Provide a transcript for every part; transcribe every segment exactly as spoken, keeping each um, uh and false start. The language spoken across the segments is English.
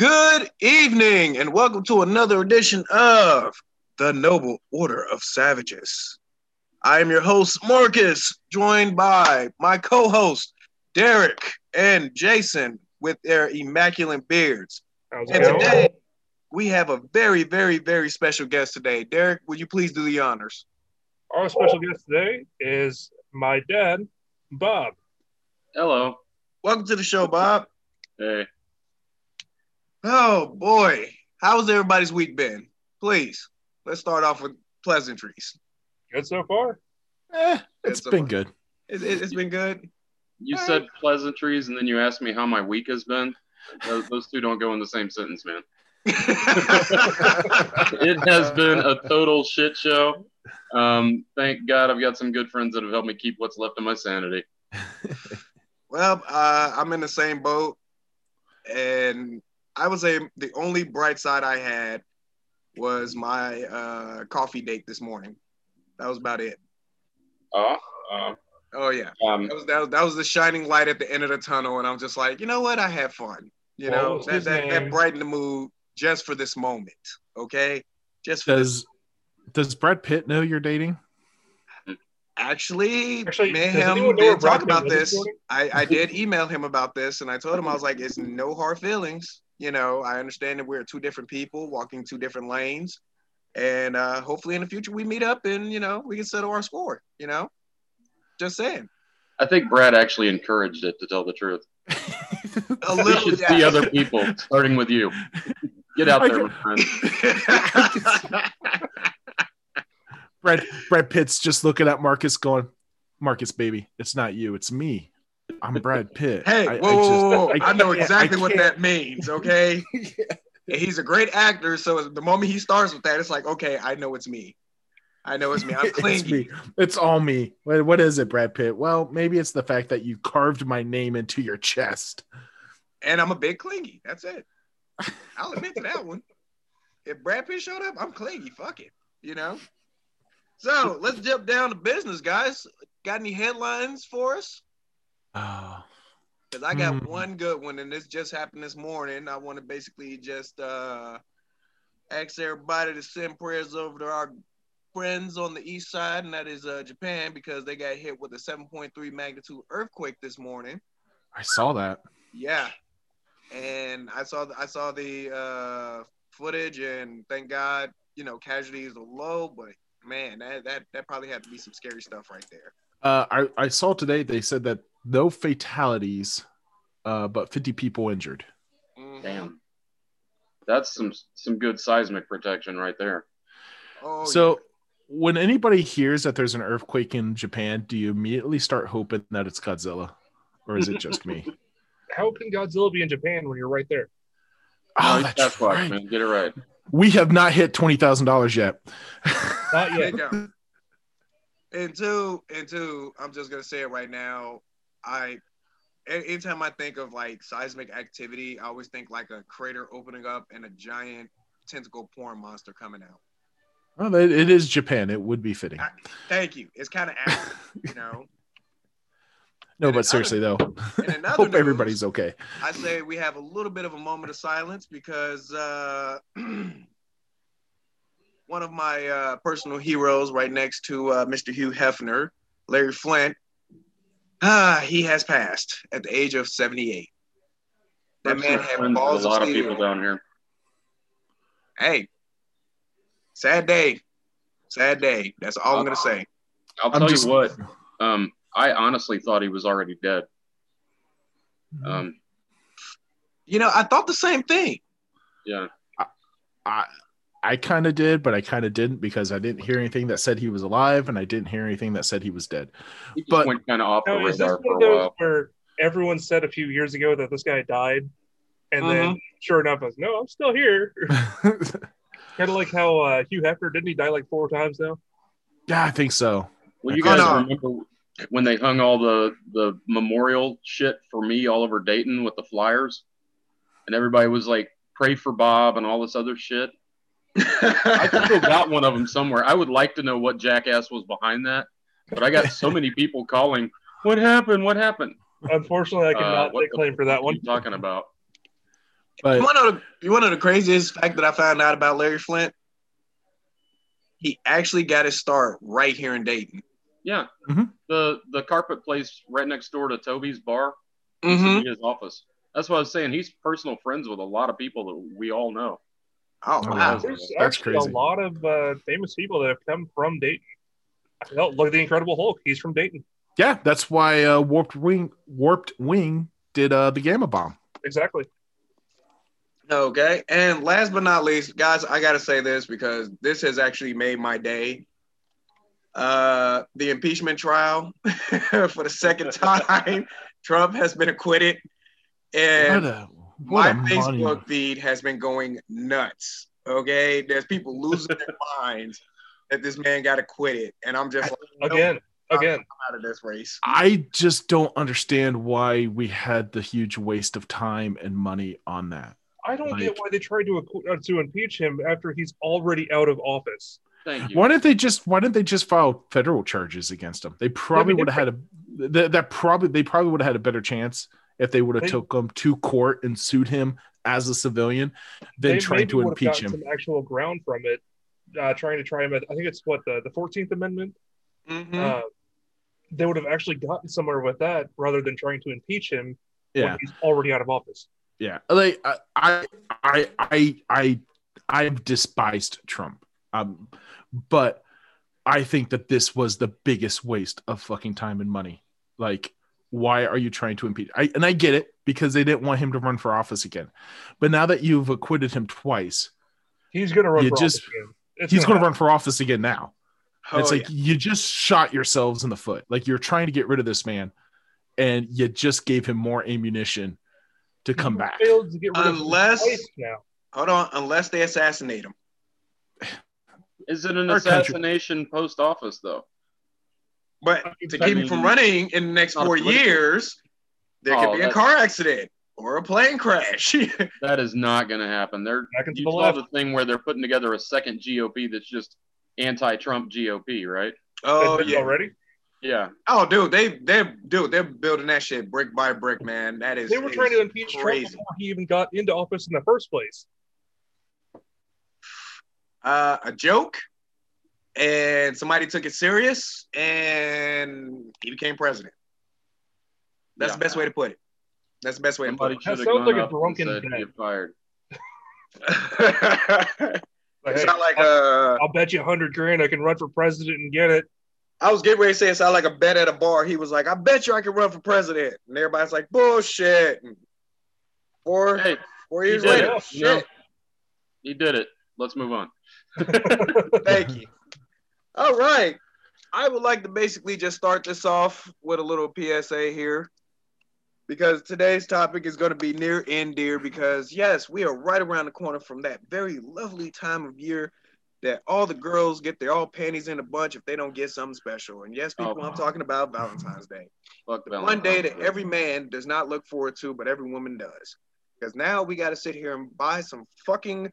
Good evening, and welcome to another edition of The Noble Order of Savages. I am your host, Marcus, joined by my co-host, Derek and Jason, with their immaculate beards. How's and going? Today, we have a very, very, very special guest today. Derek, will you please do the honors? Our special guest today is my dad, Bob. Hello. Welcome to the show, Bob. Hey. Oh, boy. How's everybody's week been? Please, let's start off with pleasantries. Good so far? Eh, it's been good. It, it, it's been good? You said pleasantries, and then you asked me how my week has been. Those, those two don't go in the same sentence, man. It has been a total shit show. Um, thank God I've got some good friends that have helped me keep what's left of my sanity. Well, uh, I'm in the same boat, and I would say the only bright side I had was my uh, coffee date this morning. That was about it. Oh, uh, oh yeah. Um, that was, that was that was the shining light at the end of the tunnel, and I'm just like, you know what? I had fun. You know, that, that, that brightened the mood just for this moment. Okay, just for does this. Does Brad Pitt know you're dating? Actually, Actually Mayhem did talk about this. I, I did email him about this, and I told him, I was like, it's no hard feelings. You know, I understand that we're two different people walking two different lanes, and uh, hopefully in the future we meet up and, you know, we can settle our score, you know, just saying. I think Brad actually encouraged it, to tell the truth. A little, you should yeah. see other people, starting with you. Get out there, my friend. Brad, Brad Pitt's just looking at Marcus going, Marcus, baby, it's not you, it's me. I'm Brad Pitt. Hey, I, whoa, I, just, whoa, whoa. I, I know exactly I what that means, okay? Yeah. He's a great actor, so the moment he starts with that, it's like, okay, I know it's me. I know it's me. I'm clingy. It's me. It's all me. What, what is it, Brad Pitt? Well, maybe it's the fact that you carved my name into your chest. And I'm a bit clingy. That's it. I'll admit to that one. If Brad Pitt showed up, I'm clingy. Fuck it, you know? So, let's jump down to business, guys. Got any headlines for us? Oh. Because I got mm. one good one, and this just happened this morning. I want to basically just uh, ask everybody to send prayers over to our friends on the east side, and that is uh, Japan, because they got hit with a seven point three magnitude earthquake this morning. I saw that. Yeah. And I saw the, I saw the uh, footage, and thank God, you know, casualties are low, but man, that, that, that probably had to be some scary stuff right there. Uh, I, I saw today they said that no fatalities, uh, but fifty people injured. Damn. That's some some good seismic protection right there. Oh, so yeah. When anybody hears that there's an earthquake in Japan, do you immediately start hoping that it's Godzilla? Or is it just me? How can Godzilla be in Japan when you're right there? Oh, oh that's, that's right. Right, man. Get it right. We have not hit twenty thousand dollars yet. Not yet. And two, and two, I'm just going to say it right now. I, anytime I think of like seismic activity, I always think like a crater opening up and a giant tentacle porn monster coming out. Well, it, it is Japan. It would be fitting. I, thank you. It's kind of accurate, you know. No, and but another, seriously though, hope news, everybody's okay. I say we have a little bit of a moment of silence because uh, one of my uh, personal heroes right next to uh, Mister Hugh Hefner, Larry Flynt, ah, he has passed at the age of seventy-eight. That That's man had balls of steel. A lot of people down here. Hey, sad day. Sad day. That's all I'll, I'm going to say. I'll tell just, you what. Um, I honestly thought he was already dead. Um, you know, I thought the same thing. Yeah. I I, I kind of did, but I kind of didn't because I didn't hear anything that said he was alive, and I didn't hear anything that said he was dead. He just but went kind of off the radar for a while. Where everyone said a few years ago that this guy died, and uh-huh. then sure enough, I was no, I'm still here. Kind of like how uh, Hugh Hefner, didn't he die like four times now? Yeah, I think so. Well, you guys oh, no. remember when they hung all the, the memorial shit for me all over Dayton with the flyers, and everybody was like, pray for Bob and all this other shit. I still got one of them somewhere. I would like to know what jackass was behind that, but I got so many people calling, what happened, what happened? Unfortunately, I could uh, not take claim for that one. What are you talking about? But you want to know the, you want to know the craziest fact that I found out about Larry Flynt? He actually got his start right here in Dayton. Yeah, mm-hmm. the the carpet place right next door to Toby's bar, mm-hmm. his office. That's what I was saying. He's personal friends with a lot of people that we all know. Oh, oh wow, there's that's actually crazy. A lot of uh, famous people that have come from Dayton. Oh, look at the Incredible Hulk. He's from Dayton. Yeah, that's why uh, Warped Wing Warped Wing did uh, the Gamma Bomb. Exactly. Okay, and last but not least, guys, I gotta say this because this has actually made my day. Uh, the impeachment trial for the second time, Trump has been acquitted, and what a, what my Facebook money. feed has been going nuts. Okay, there's people losing their minds that this man got acquitted, and I'm just like, again. No. Again, out of this race. I just don't understand why we had the huge waste of time and money on that. I don't like, get why they tried to uh, to impeach him after he's already out of office. Thank you. Why didn't they just Why didn't they just file federal charges against him? They probably yeah, would have had a th- that probably they probably would have had a better chance if they would have took him to court and sued him as a civilian than trying to impeach him. Some actual ground from it, uh, trying to try him. At, I think it's what the the fourteenth Amendment. Mm-hmm. Uh, they would have actually gotten somewhere with that rather than trying to impeach him yeah. when he's already out of office. Yeah. Like I, I, I, I, I've despised Trump. Um, but I think that this was the biggest waste of fucking time and money. Like, why are you trying to impeach? I, and I get it because they didn't want him to run for office again, but now that you've acquitted him twice, he's going to run. For just, office he's going to run for office again now. Oh, it's like yeah. you just shot yourselves in the foot. Like you're trying to get rid of this man, and you just gave him more ammunition to come you back. Failed to get rid unless, of now. Hold on, unless they assassinate him. Is it an Our assassination country. Post office though? But to keep him from running in the next four years, there oh, could be a car accident or a plane crash. That is not going to happen. They're you saw the thing where they're putting together a second G O P that's just. Anti-Trump G O P, right? Oh yeah, already. Yeah. Oh, dude, they they dude, they're building that shit brick by brick, man. That is. They were trying to impeach crazy. Trump before he even got into office in the first place. Uh, a joke, and somebody took it serious, and he became president. That's yeah. the best way to put it. That's the best way somebody to put it. That sounds like a drunken get fired. Like, hey, like I'll, uh, I'll bet you a hundred grand I can run for president and get it. I was getting ready to say it sounded like a bet at a bar. He was like, I bet you I can run for president. And everybody's like, bullshit. And four, hey, four years later. It. Shit. No, he did it. Let's move on. Thank you. All right. I would like to basically just start this off with a little P S A here. Because today's topic is going to be near and dear because, yes, we are right around the corner from that very lovely time of year that all the girls get their all panties in a bunch if they don't get something special. And, yes, people, oh, I'm talking about Valentine's Day. Fuck the Valentine's one day that every man does not look forward to, but every woman does. Because now we got to sit here and buy some fucking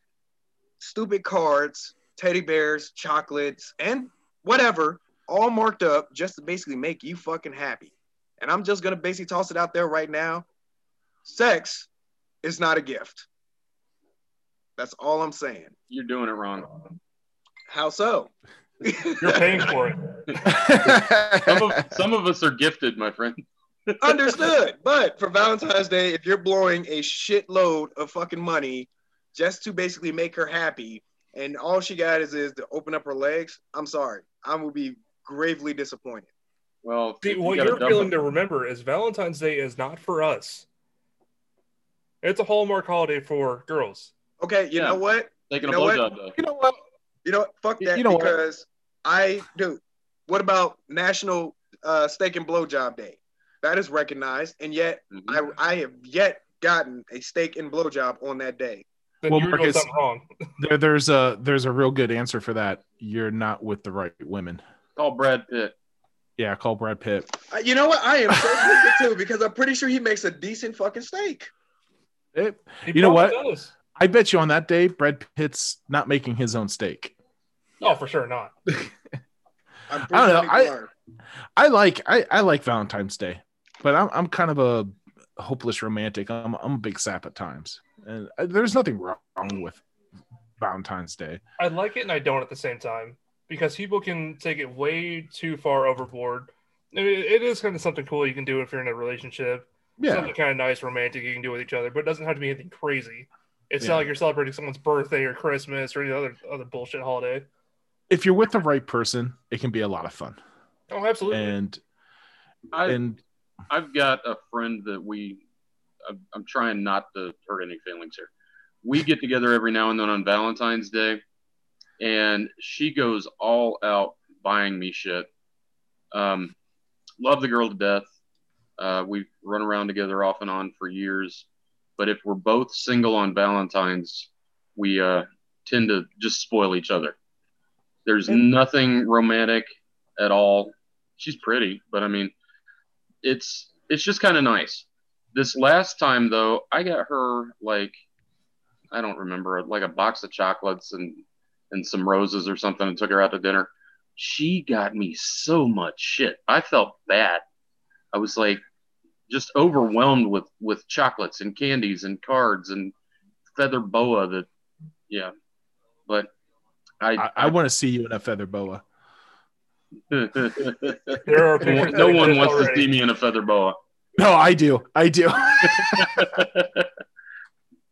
stupid cards, teddy bears, chocolates, and whatever, all marked up just to basically make you fucking happy. And I'm just going to basically toss it out there right now. Sex is not a gift. That's all I'm saying. You're doing it wrong. How so? You're paying for it. some, of, some of us are gifted, my friend. Understood. But for Valentine's Day, if you're blowing a shitload of fucking money just to basically make her happy, and all she got is, is to open up her legs, I'm sorry. I will be gravely disappointed. Well, see, what you're failing to remember is Valentine's Day is not for us. It's a Hallmark holiday for girls. Okay, you yeah. know what? They can you know what? Job, you know what? You know what? Fuck that you know because what? I do. What about National uh, Steak and Blowjob Day? That is recognized, and yet mm-hmm. I I have yet gotten a steak and blowjob on that day. Then well, Marcus, something wrong. there, there's a there's a real good answer for that. You're not with the right women. Call Brad Pitt. Yeah, call Brad Pitt. Uh, you know what? I am so good too because I'm pretty sure he makes a decent fucking steak. It, you know what? Does. I bet you on that day, Brad Pitt's not making his own steak. Oh, for sure not. I'm pretty I don't know. I, I like I, I like Valentine's Day, but I'm I'm kind of a hopeless romantic. I'm I'm a big sap at times. and there's nothing wrong with Valentine's Day. I like it and I don't at the same time, because people can take it way too far overboard. I mean, it is kind of something cool you can do if you're in a relationship. Yeah. Something kind of nice, romantic you can do with each other, but it doesn't have to be anything crazy. It's yeah. not like you're celebrating someone's birthday or Christmas or any other other bullshit holiday. If you're with the right person, it can be a lot of fun. Oh, absolutely. And I, and I've got a friend that we, I'm, I'm trying not to hurt any feelings here. We get together every now and then on Valentine's Day, and she goes all out buying me shit. Um, love the girl to death. Uh, we've run around together off and on for years. But if we're both single on Valentine's, we uh, tend to just spoil each other. There's nothing romantic at all. She's pretty, but I mean, it's it's just kind of nice. This last time, though, I got her, like, I don't remember, like a box of chocolates and, and some roses or something, and took her out to dinner. She got me so much shit. I felt bad. I was like, just overwhelmed with, with chocolates and candies and cards and feather boa that, yeah. But I I, I want to see you in a feather boa. there are no, no one wants already. to see me in a feather boa. No, I do. I do.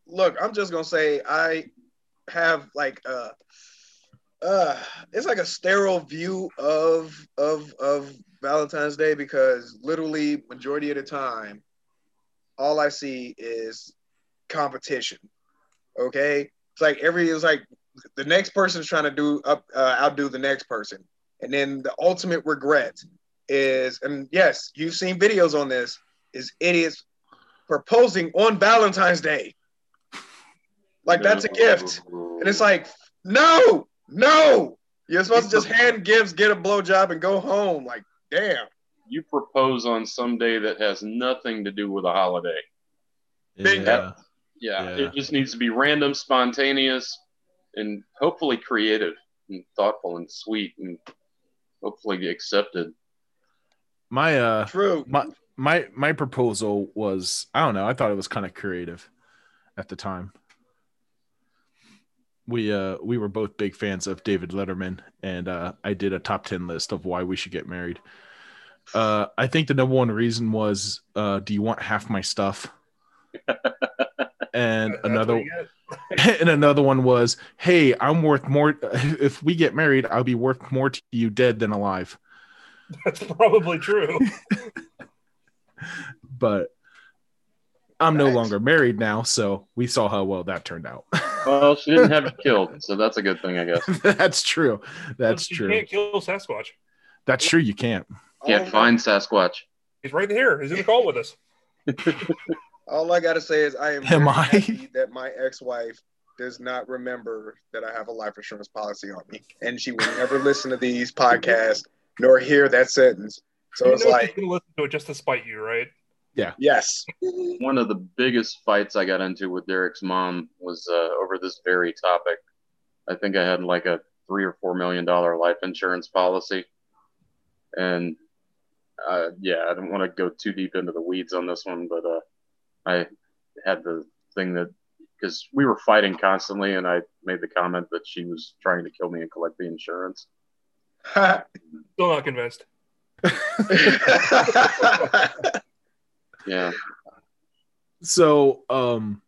Look, I'm just gonna say I have like a, uh, it's like a sterile view of of of. Valentine's Day, because literally majority of the time all I see is competition. Okay, it's like every it's like the next person is trying to do up uh, outdo the next person, and then the ultimate regret is, and yes, you've seen videos on this, is idiots proposing on Valentine's Day like that's a gift, and it's like no no you're supposed to just hand gifts, get a blowjob, and go home. Like, damn. You propose on some day that has nothing to do with a holiday. Yeah. That, yeah, yeah. It just needs to be random, spontaneous, and hopefully creative and thoughtful and sweet and hopefully accepted. My uh True. my my, my proposal was, I don't know, I thought it was kind of creative at the time. We uh we were both big fans of David Letterman, and uh, I did a top ten list of why we should get married. Uh, I think the number one reason was, uh, do you want half my stuff? And another and another one was, hey, I'm worth more. If we get married, I'll be worth more to you dead than alive. That's probably true. But I'm no longer married now, so we saw how well that turned out. Well, she didn't have it killed, so that's a good thing, I guess. That's true. That's you true. You can't kill Sasquatch. That's true, you can't. Can't find Sasquatch. He's right here. He's in the call with us. All I got to say is I am, am I? happy that my ex-wife does not remember that I have a life insurance policy on me, and she will never listen to these podcasts nor hear that sentence. So you it's like... she's going to listen to it just to spite you, right? Yeah. Yes. One of the biggest fights I got into with Derek's mom was uh, over this very topic. I think I had like a three or four million dollar life insurance policy, and uh, yeah, I don't want to go too deep into the weeds on this one, but uh, I had the thing that, because we were fighting constantly, and I made the comment that she was trying to kill me and collect the insurance. Still not convinced. Yeah. So um,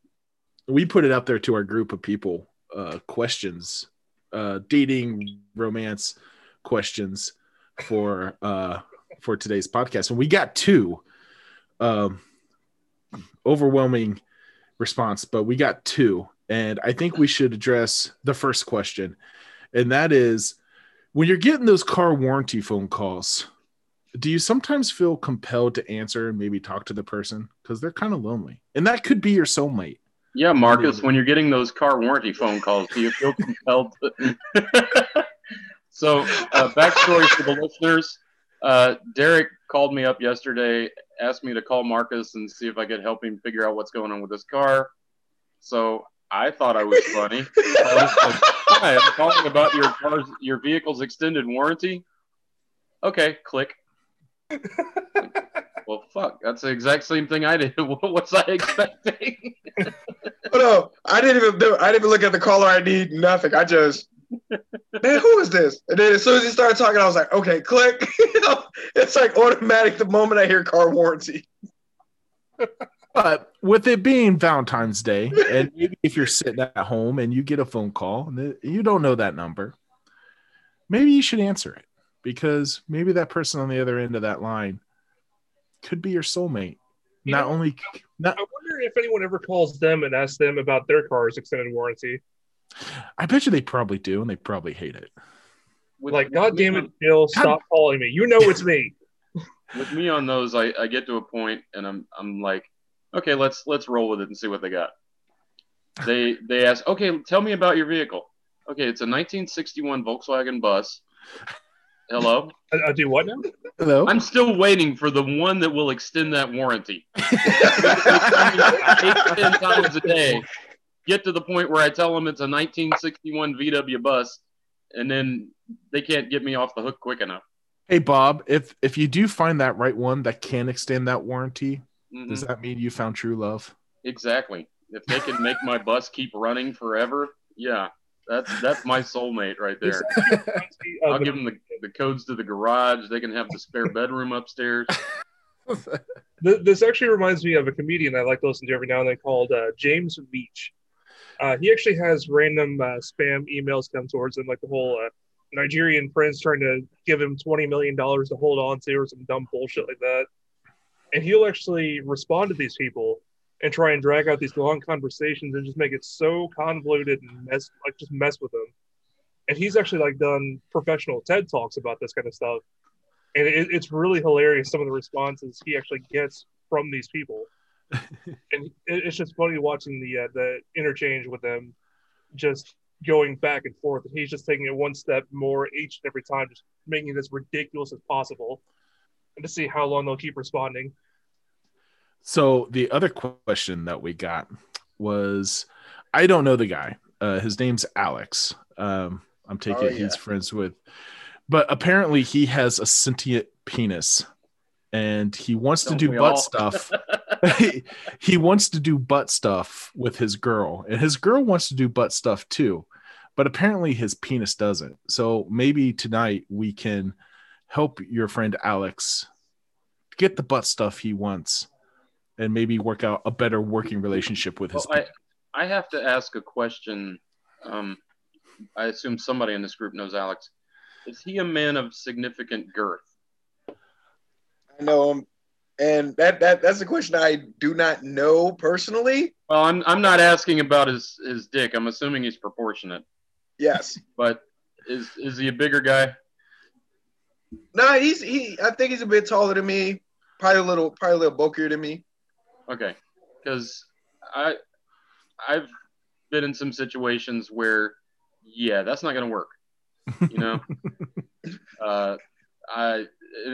we put it out there to our group of people, uh, questions, uh, dating, romance questions for uh, for today's podcast. And we got two um, overwhelming response, but we got two. And I think we should address the first question. And that is, when you're getting those car warranty phone calls, do you sometimes feel compelled to answer and maybe talk to the person? Because they're kind of lonely. And that could be your soulmate. Yeah, Marcus, when you're getting those car warranty phone calls, do you feel compelled to... So, uh, backstory for the listeners. Uh, Derek called me up yesterday, asked me to call Marcus and see if I could help him figure out what's going on with this car. So, I thought I was funny. I was like, hi, I'm calling about your car's, your vehicle's extended warranty. Okay, click. Well, fuck, that's the exact same thing I did. What was I expecting? Oh, no, I didn't even do, I didn't even look at the caller I D, nothing. I just, man, who is this? And then as soon as he started talking, I was like, okay, click. You know, it's like automatic the moment I hear car warranty. But with it being Valentine's Day, and maybe if you're sitting at home and you get a phone call and you don't know that number, maybe you should answer it, because maybe that person on the other end of that line could be your soulmate. Not yeah. only, not, I wonder if anyone ever calls them and asks them about their car's extended warranty. I bet you they probably do, and they probably hate it. With, like, God damn it, Bill, stop calling me. You know it's me. With me on those, I, I get to a point, and I'm I'm like, okay, let's let's roll with it and see what they got. They they ask, okay, tell me about your vehicle. Okay, it's a nineteen sixty-one Volkswagen bus. Hello? I do what now? Hello? I'm still waiting for the one that will extend that warranty. Eight, ten times a day. Get to the point where I tell them it's a nineteen sixty-one V W bus, and then they can't get me off the hook quick enough. Hey, Bob, if if you do find that right one that can extend that warranty, mm-hmm. does that mean you found true love? Exactly. If they can make my bus keep running forever, yeah. That's that's my soulmate right there. I'll give them the, the codes to the garage. They can have the spare bedroom upstairs. This actually reminds me of a comedian I like to listen to every now and then called uh, James Beach. Uh, he actually has random uh, spam emails come towards him, like the whole uh, Nigerian prince trying to give him twenty million dollars to hold on to or some dumb bullshit like that. And he'll actually respond to these people and try and drag out these long conversations and just make it so convoluted and mess, like just mess with them. And he's actually like done professional TED Talks about this kind of stuff. And it, it's really hilarious, some of the responses he actually gets from these people. And it, it's just funny watching the, uh, the interchange with them just going back and forth. And he's just taking it one step more each and every time, just making it as ridiculous as possible. And to see how long they'll keep responding. So the other question that we got was, I don't know the guy. Uh, his name's Alex. Um, I'm taking oh, yeah. he's friends with, but apparently he has a sentient penis, and he wants don't to do butt all? stuff. he, he wants to do butt stuff with his girl, and his girl wants to do butt stuff too, but apparently his penis doesn't. So maybe tonight we can help your friend Alex get the butt stuff he wants, and maybe work out a better working relationship with his well, people. I, I have to ask a question. Um, I assume somebody in this group knows Alex. Is he a man of significant girth? I know him. And that, that that's a question I do not know personally. Well, I'm I'm not asking about his, his dick. I'm assuming he's proportionate. Yes. But is is he a bigger guy? No, he's he I think he's a bit taller than me. Probably a little probably a little bulkier than me. Okay, because I, I've been in some situations where, yeah, that's not going to work, you know? uh, I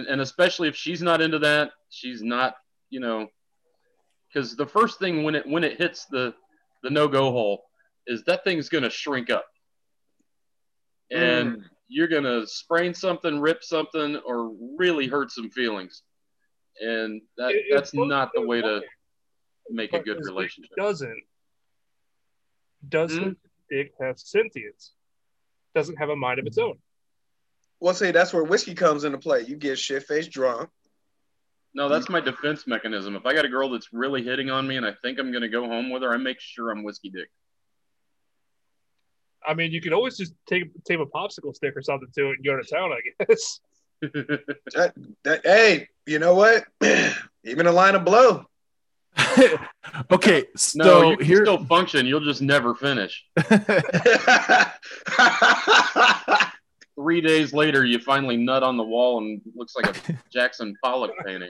and especially if she's not into that, she's not, you know, because the first thing when it when it hits the, the no-go hole is that thing's going to shrink up. And mm. you're going to sprain something, rip something, or really hurt some feelings. And that it, that's not the way to... make a good relationship. Doesn't doesn't mm-hmm. dick have sentience? Doesn't have a mind of its own. Well, see, that's where whiskey comes into play. You get shit faced drunk. No, that's my defense mechanism. If I got a girl that's really hitting on me and I think I'm going to go home with her, I make sure I'm whiskey dick. I mean, you could always just tape tape a popsicle stick or something to it and go to town, I guess. that, that, hey, you know what? Even a line of blow. Okay, so no, you can here... still function. You'll just never finish. Three days later, you finally nut on the wall and it looks like a Jackson Pollock painting.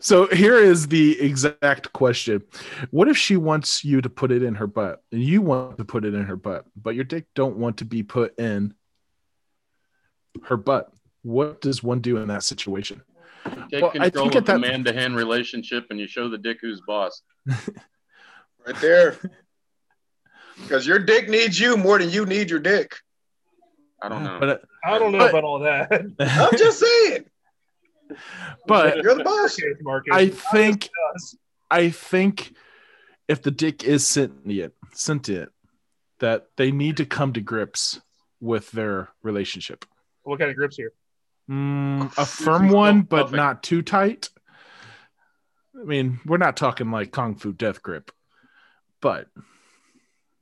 So here is the exact question: what if she wants you to put it in her butt, and you want to put it in her butt, but your dick don't want to be put in her butt? What does one do in that situation? Take well, control of the that... man-to-hand relationship, and you show the dick who's boss. Right there. Because your dick needs you more than you need your dick. I don't know. But, uh, I don't know but, about all that. I'm just saying. But you're the boss. I think I think if the dick is sentient, sentient, that they need to come to grips with their relationship. What kind of grips here? Mm, a firm one, but Perfect. Not too tight. I mean, we're not talking like Kung Fu death grip, but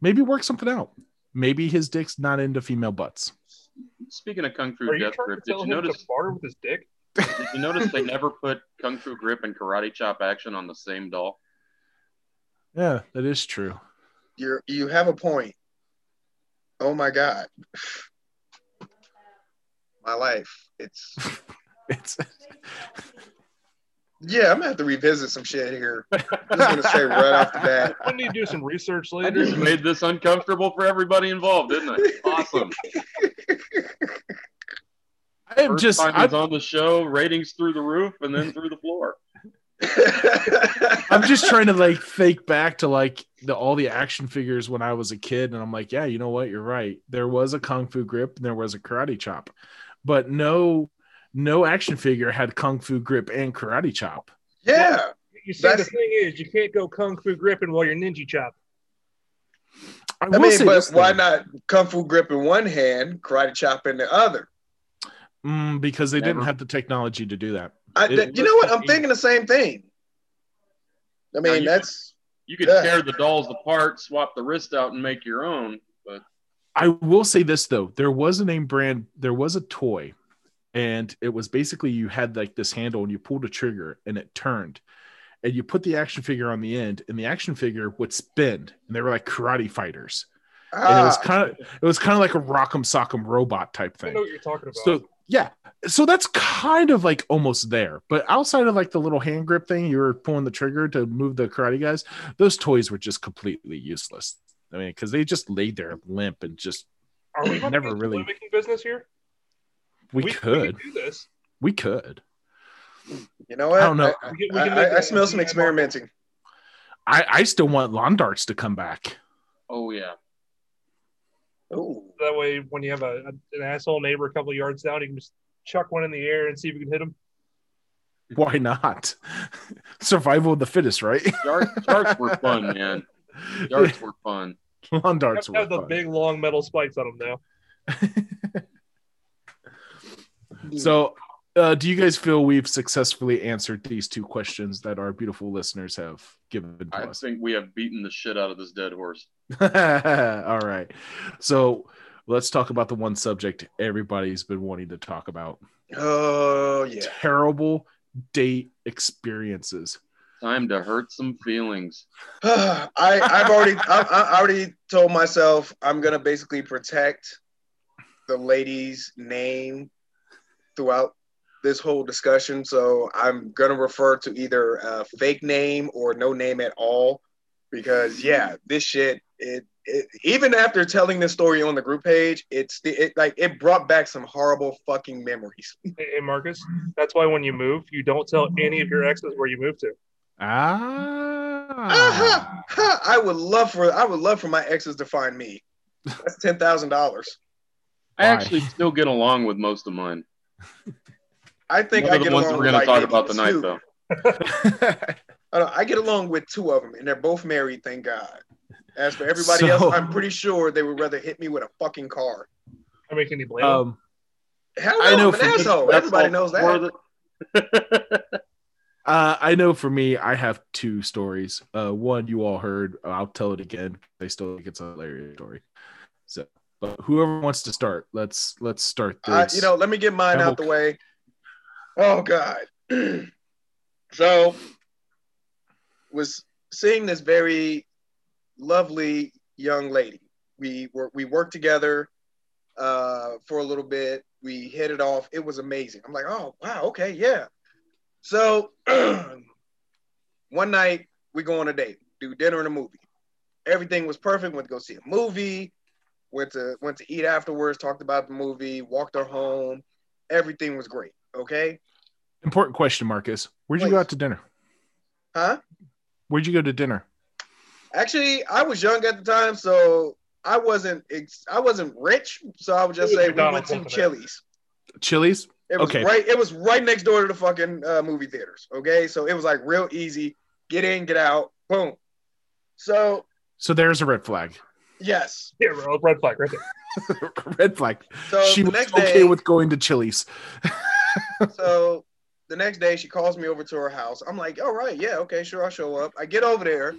maybe work something out. Maybe his dick's not into female butts. Speaking of Kung Fu death grip, did you notice barter with his dick? Did you notice they never put Kung Fu grip and karate chop action on the same doll? Yeah, that is true. You you have a point. Oh my god, my life. It's it's. Yeah, I'm gonna have to revisit some shit here. I'm just gonna say right off the bat. I need to do some research later. I just made this uncomfortable for everybody involved, didn't I? Awesome. I am First just time I was on the show, ratings through the roof and then through the floor. I'm just trying to like think back to like the all the action figures when I was a kid, and I'm like, yeah, you know what? You're right. There was a Kung Fu grip and there was a karate chop, but no. No action figure had Kung Fu grip and karate chop. Yeah. Well, you see, the thing is, you can't go Kung Fu gripping while you're ninja chopping. I, I mean, but why not Kung Fu grip in one hand, karate chop in the other? Mm, because they Never. didn't have the technology to do that. I, th- you know what? I'm thinking the same thing. I mean, you that's... Could, you could yeah. tear the dolls apart, swap the wrist out, and make your own. But I will say this, though. There was a name brand. There was a toy. And it was basically you had like this handle and you pulled a trigger and it turned and you put the action figure on the end and the action figure would spin and they were like karate fighters. Ah. And it was kind of it was kind of like a rock'em sock'em robot type thing. I know what you're talking about. So yeah. So that's kind of like almost there. But outside of like the little hand grip thing, you were pulling the trigger to move the karate guys. Those toys were just completely useless. I mean, because they just laid there limp and just are we never really making business here? We, we could. We could, do this. we could. You know what? I don't know. I, I, I, I smell some experimenting. I, I still want lawn darts to come back. Oh, yeah. Oh. That way, when you have a, an asshole neighbor a couple of yards down, you can just chuck one in the air and see if you can hit him. Why not? Survival of the fittest, right? Darts, darts were fun, man. Darts were fun. Lawn darts were fun. They have the big, long metal spikes on them now. So, uh, do you guys feel we've successfully answered these two questions that our beautiful listeners have given to I us? I think we have beaten the shit out of this dead horse. All right. So, let's talk about the one subject everybody's been wanting to talk about. Oh, yeah. Terrible date experiences. Time to hurt some feelings. I, I've already, I, I already told myself I'm going to basically protect the lady's name throughout this whole discussion, so I'm gonna refer to either a fake name or no name at all, because yeah, this shit. It, it even after telling this story on the group page, it's the, it like it brought back some horrible fucking memories. Hey Marcus, that's why when you move, you don't tell any of your exes where you move to. Ah, uh-huh. huh. I would love for I would love for my exes to find me. That's ten thousand dollars. I actually still get along with most of mine. I think One I get along with talk about tonight, though. I get along with two of them, and they're both married, thank God. As for everybody so, else, I'm pretty sure they would rather hit me with a fucking car. I mean, can you blame um, them? Hell no, I know I'm an asshole. Everybody knows that. The- uh, I know for me, I have two stories. Uh, one you all heard. I'll tell it again. They still think it's a hilarious story. So. But whoever wants to start, let's let's start this. Uh, you know, let me get mine Double. out the way. Oh God! So, was seeing this very lovely young lady. We were we worked together uh, for a little bit. We hit it off. It was amazing. I'm like, oh wow, okay, yeah. So, one night we go on a date, do dinner and a movie. Everything was perfect. Went to go see a movie. Went to went to eat afterwards, talked about the movie, walked her home. Everything was great, okay? Important question, Marcus. Where'd Please. you go out to dinner? Huh? Where'd you go to dinner? Actually, I was young at the time, so I wasn't I wasn't rich, so I would just say we went to Chili's. Chili's? It was okay. Right, it was right next door to the fucking uh, movie theaters, okay? So it was like real easy. get in, get out, boom. So, so there's a red flag. Yes. Yeah, red flag right there. Red flag. So she was okay day, with going to Chili's. So the next day she calls me over to her house. I'm like, all right, yeah, okay, sure, I'll show up. I get over there.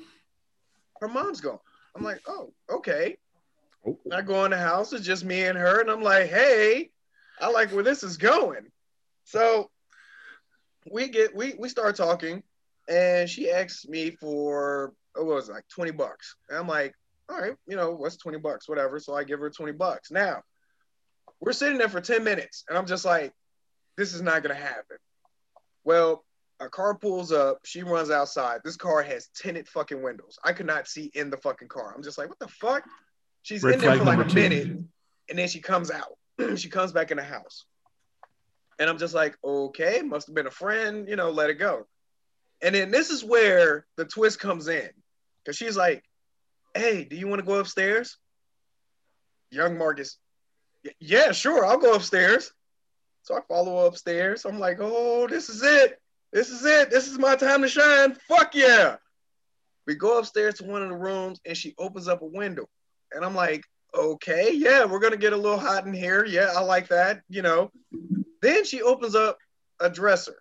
Her mom's gone. I'm like, oh, okay. Oh. I go in the house. It's just me and her. And I'm like, hey, I like where this is going. So we get we we start talking, and she asks me for, oh, what was it, like twenty bucks. And I'm like, all right, you know, what's twenty bucks, whatever. So I give her twenty bucks. Now, we're sitting there for ten minutes, and I'm just like, this is not going to happen. Well, a car pulls up. She runs outside. This car has tinted fucking windows. I could not see in the fucking car. I'm just like, what the fuck? She's Red in there for like a two. minute, and then she comes out. She comes back in the house. And I'm just like, okay, must have been a friend, you know, let it go. And then this is where the twist comes in, because she's like, hey, do you want to go upstairs? Young Marcus, yeah, sure, I'll go upstairs. So I follow upstairs. I'm like, oh, this is it. This is it. This is my time to shine. Fuck yeah. We go upstairs to one of the rooms, and she opens up a window. And I'm like, okay, yeah, we're going to get a little hot in here. Yeah, I like that, you know. Then she opens up a dresser.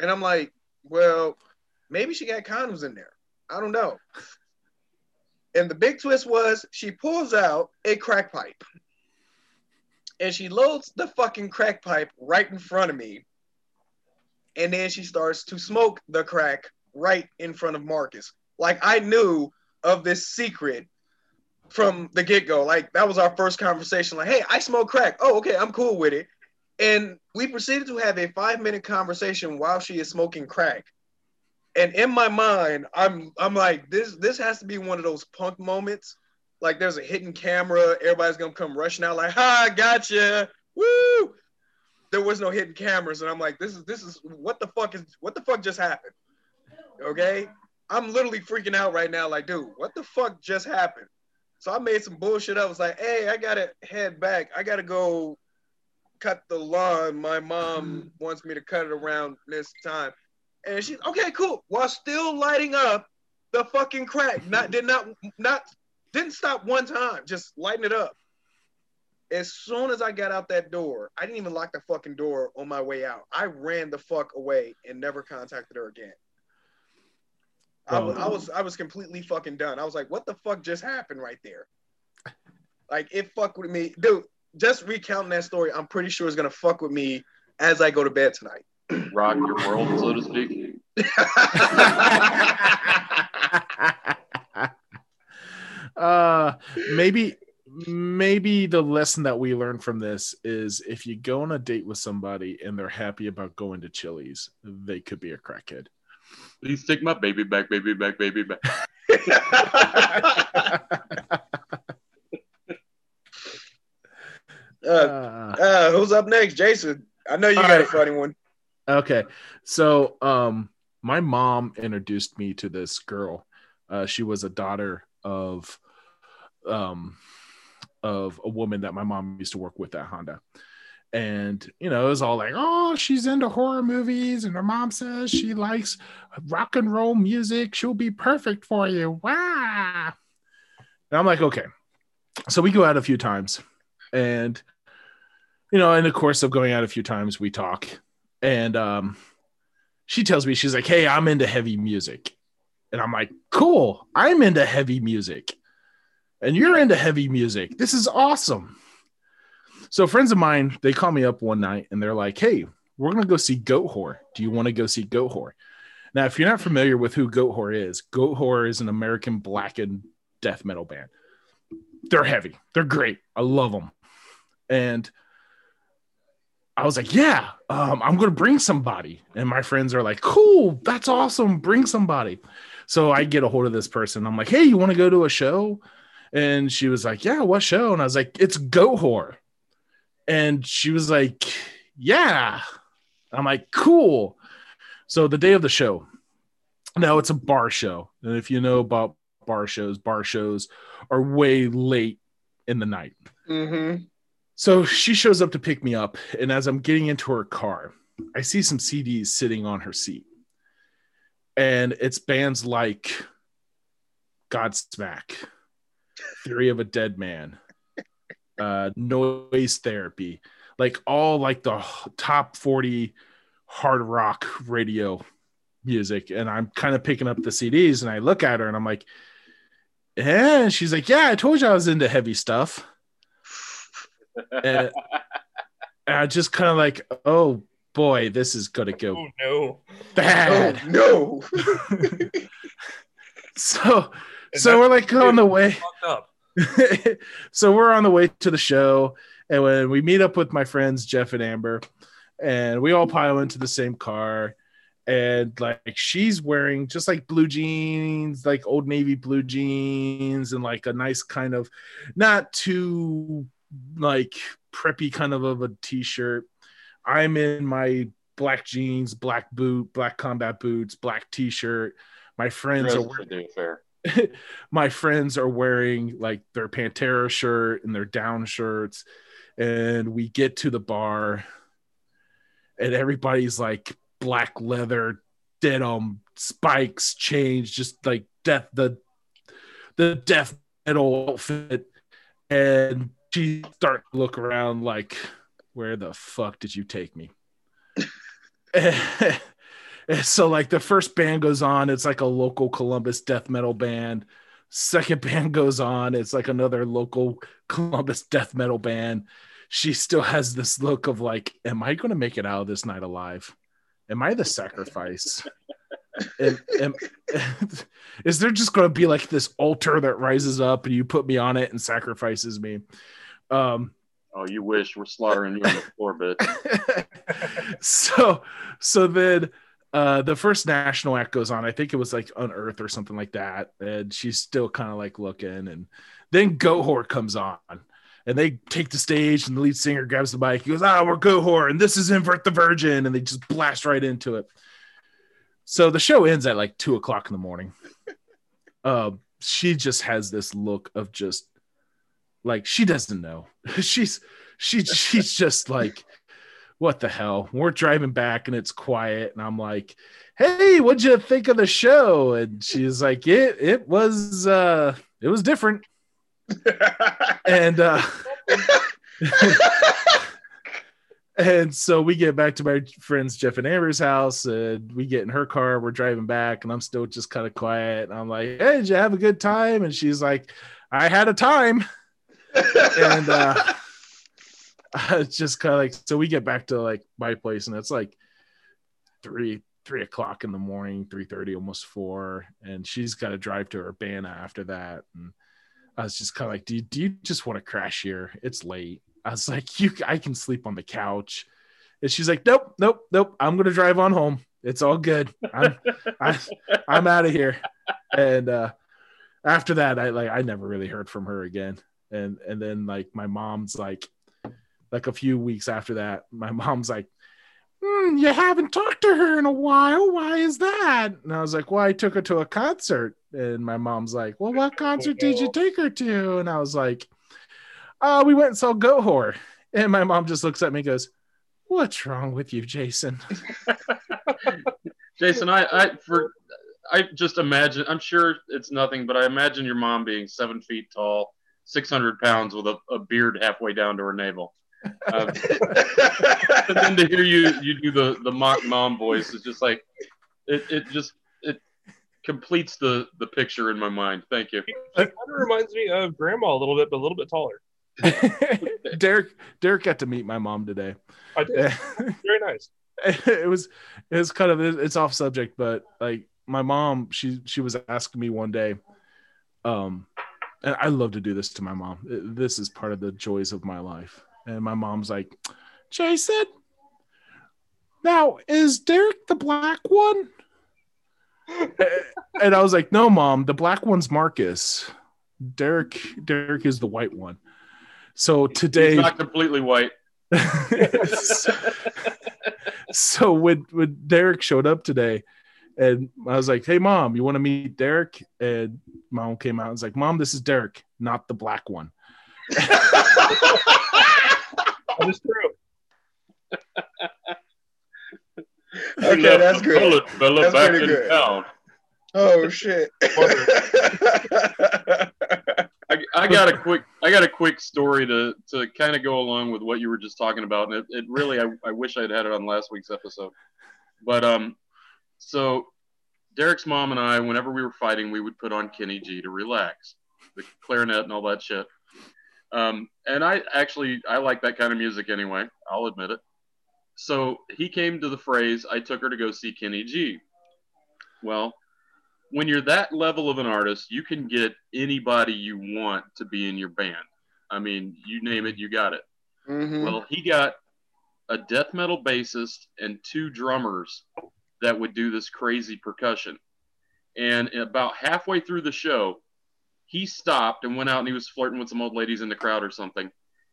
And I'm like, well, maybe she got condoms in there. I don't know. And the big twist was she pulls out a crack pipe. And she loads the fucking crack pipe right in front of me. And then she starts to smoke the crack right in front of Marcus. Like, I knew of this secret from the get-go. Like, that was our first conversation. Like, hey, I smoke crack. Oh, okay, I'm cool with it. And we proceeded to have a five-minute conversation while she is smoking crack. And in my mind, I'm I'm like, this this has to be one of those punk moments. Like, there's a hidden camera. Everybody's going to come rushing out like, ha, gotcha. Woo! There was no hidden cameras. And I'm like, this is, this is, what the fuck is, what the fuck just happened? Okay? I'm literally freaking out right now. Like, dude, what the fuck just happened? So I made some bullshit up. I was like, hey, I got to head back. I got to go cut the lawn. My mom wants me to cut it around this time. And she's, okay, cool. While still lighting up the fucking crack. Not, did not, not, Didn't stop one time, just lighting it up. As soon as I got out that door, I didn't even lock the fucking door on my way out. I ran the fuck away and never contacted her again. Oh. I was, I was, I was completely fucking done. I was like, what the fuck just happened right there? Like, it fucked with me. Dude, just recounting that story, I'm pretty sure it's going to fuck with me as I go to bed tonight. Rock your world, so to speak. Uh, maybe, maybe the lesson that we learned from this is if you go on a date with somebody and they're happy about going to Chili's, they could be a crackhead. Please take my baby back, baby back, baby back. uh, uh, who's up next? Jason, I know you got right. a funny one. Okay. So, um, my mom introduced me to this girl. Uh, she was a daughter of um of a woman that my mom used to work with at Honda, and you know, it was all like, oh, she's into horror movies and her mom says she likes rock and roll music, she'll be perfect for you. Wow. And I'm like, okay. So we go out a few times, and you know, in the course of going out a few times, we talk, and um she tells me, she's like, hey, I'm into heavy music. And I'm like, cool, I'm into heavy music. And you're into heavy music. This is awesome. So friends of mine, they call me up one night and they're like, hey, we're going to go see Goatwhore. Do you want to go see Goatwhore? Now, if you're not familiar with who Goatwhore is, Goatwhore is an American blackened death metal band. They're heavy. They're great. I love them. And I was like, yeah, um, I'm going to bring somebody. And my friends are like, cool, that's awesome. Bring somebody. So I get a hold of this person. I'm like, hey, you want to go to a show? And she was like, yeah, what show? And I was like, it's Goatwhore. And she was like, yeah. I'm like, cool. So the day of the show, now it's a bar show. And if you know about bar shows, bar shows are way late in the night. Mm-hmm. So she shows up to pick me up. And as I'm getting into her car, I see some C Ds sitting on her seat. And it's bands like Godsmack, Theory of a Dead Man, uh, Noise Therapy, like all like the top forty hard rock radio music. And I'm kind of picking up the C Ds and I look at her and I'm like, eh, she's like, yeah, I told you I was into heavy stuff. And, and I just kind of like, oh boy, this is gonna go oh, no bad. Oh, no. so and so we're like on the way. So we're on the way to the show, and when we meet up with my friends Jeff and Amber, and we all pile into the same car, and like she's wearing just like blue jeans, like old navy blue jeans, and like a nice kind of not too like preppy kind of of a t-shirt. I'm in my black jeans, black boot, black combat boots, black t-shirt. My friends are wearing, fair. My friends are wearing like their Pantera shirt and their down shirts. And we get to the bar and everybody's like black leather, denim, spikes, chains, just like death, the, the death metal outfit. And she starts to look around like, where the fuck did you take me? So like the first band goes on, it's like a local Columbus death metal band. Second band goes on, it's like another local Columbus death metal band. She still has this look of like, am I going to make it out of this night alive? Am I the sacrifice? am, am, is there just going to be like this altar that rises up and you put me on it and sacrifices me? Um, Oh, you wish. We're slaughtering you on the floor, bitch. so, so then uh, the first national act goes on. I think it was like Unearth or something like that. And she's still kind of like looking. And then Goatwhore comes on. And they take the stage and the lead singer grabs the mic. He goes, ah, we're Goatwhore. And this is Invert the Virgin. And they just blast right into it. So the show ends at like two o'clock in the morning. uh, she just has this look of just, like she doesn't know. She's she she's just like, what the hell? We're driving back and it's quiet, and I'm like, hey, what'd you think of the show? And she's like, it it was uh it was different. and uh and so we get back to my friends Jeff and Amber's house, and we get in her car, we're driving back, and I'm still just kind of quiet. And I'm like, hey, did you have a good time? And she's like, I had a time. And uh it's just kind of like, so we get back to like my place and it's like three three o'clock in the morning, three thirty, almost four, and she's got to drive to Urbana after that. And I was just kind of like, do you, do you just want to crash here? It's late. I was like, you I can sleep on the couch. And she's like, nope nope nope I'm gonna drive on home. It's all good. I'm I, I'm out of here. And uh after that I like I never really heard from her again. And and then like my mom's like, like a few weeks after that, my mom's like, mm, you haven't talked to her in a while. Why is that? And I was like, well, I took her to a concert. And my mom's like, well, what concert did you take her to? And I was like, oh, we went and saw Goatwhore. And my mom just looks at me and goes, what's wrong with you, Jason? Jason, I, I for I just imagine, I'm sure it's nothing, but I imagine your mom being seven feet tall, six hundred pounds with a, a beard halfway down to her navel. Uh, and then to hear you you do the, the mock mom voice is just like, it it just, it completes the, the picture in my mind. Thank you. It kind of reminds me of Grandma a little bit, but a little bit taller. Derek Derek got to meet my mom today. I did. Very nice. It was, it was kind of, it's off subject, but like my mom, she, she was asking me one day, um, and I love to do this to my mom. This is part of the joys of my life. And my mom's like, Jason, now is Derek the black one? And I was like, no, Mom, the black one's Marcus. Derek, Derek is the white one. So today, he's not completely white. so, so when, when Derek showed up today, and I was like, hey, Mom, you want to meet Derek? And Mom came out and was like, Mom, this is Derek, not the black one. That is true. Okay, that's great. Bullet fella that's back in good. Town. Oh shit! I, I got a quick, I got a quick story to to kind of go along with what you were just talking about, and it, it really, I, I wish I'd had it on last week's episode. But um, so Derek's mom and I, whenever we were fighting, we would put on Kenny G to relax, the clarinet and all that shit. Um, and I actually, I like that kind of music anyway. I'll admit it. So he came to the phrase, "I took her to go see Kenny G." Well, when you're that level of an artist, you can get anybody you want to be in your band. I mean, you name it, you got it. Mm-hmm. Well, he got a death metal bassist and two drummers that would do this crazy percussion. And about halfway through the show, he stopped and went out and he was flirting with some old ladies in the crowd or something.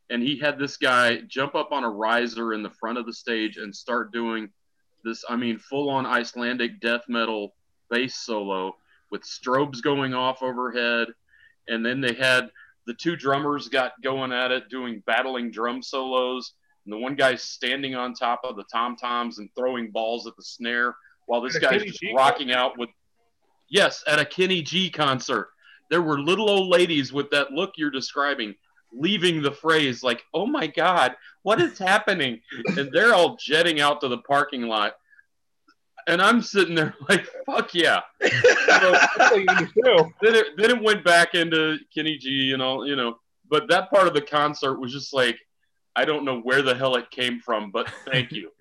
And he had this guy jump up on a riser in the front of the stage and start doing this, I mean, full-on Icelandic death metal bass solo with strobes going off overhead, and then they had the two drummers got going at it doing battling drum solos, and the one guy's standing on top of the tom-toms and throwing balls at the snare while this guy's just rocking out with yes at a Kenny G concert. There were little old ladies with that look you're describing leaving the phrase like, oh my god, what is happening? And they're all jetting out to the parking lot. And I'm sitting there like, fuck yeah. So, then, it, then it went back into Kenny G and all, you know. But that part of the concert was just like, I don't know where the hell it came from, but thank you.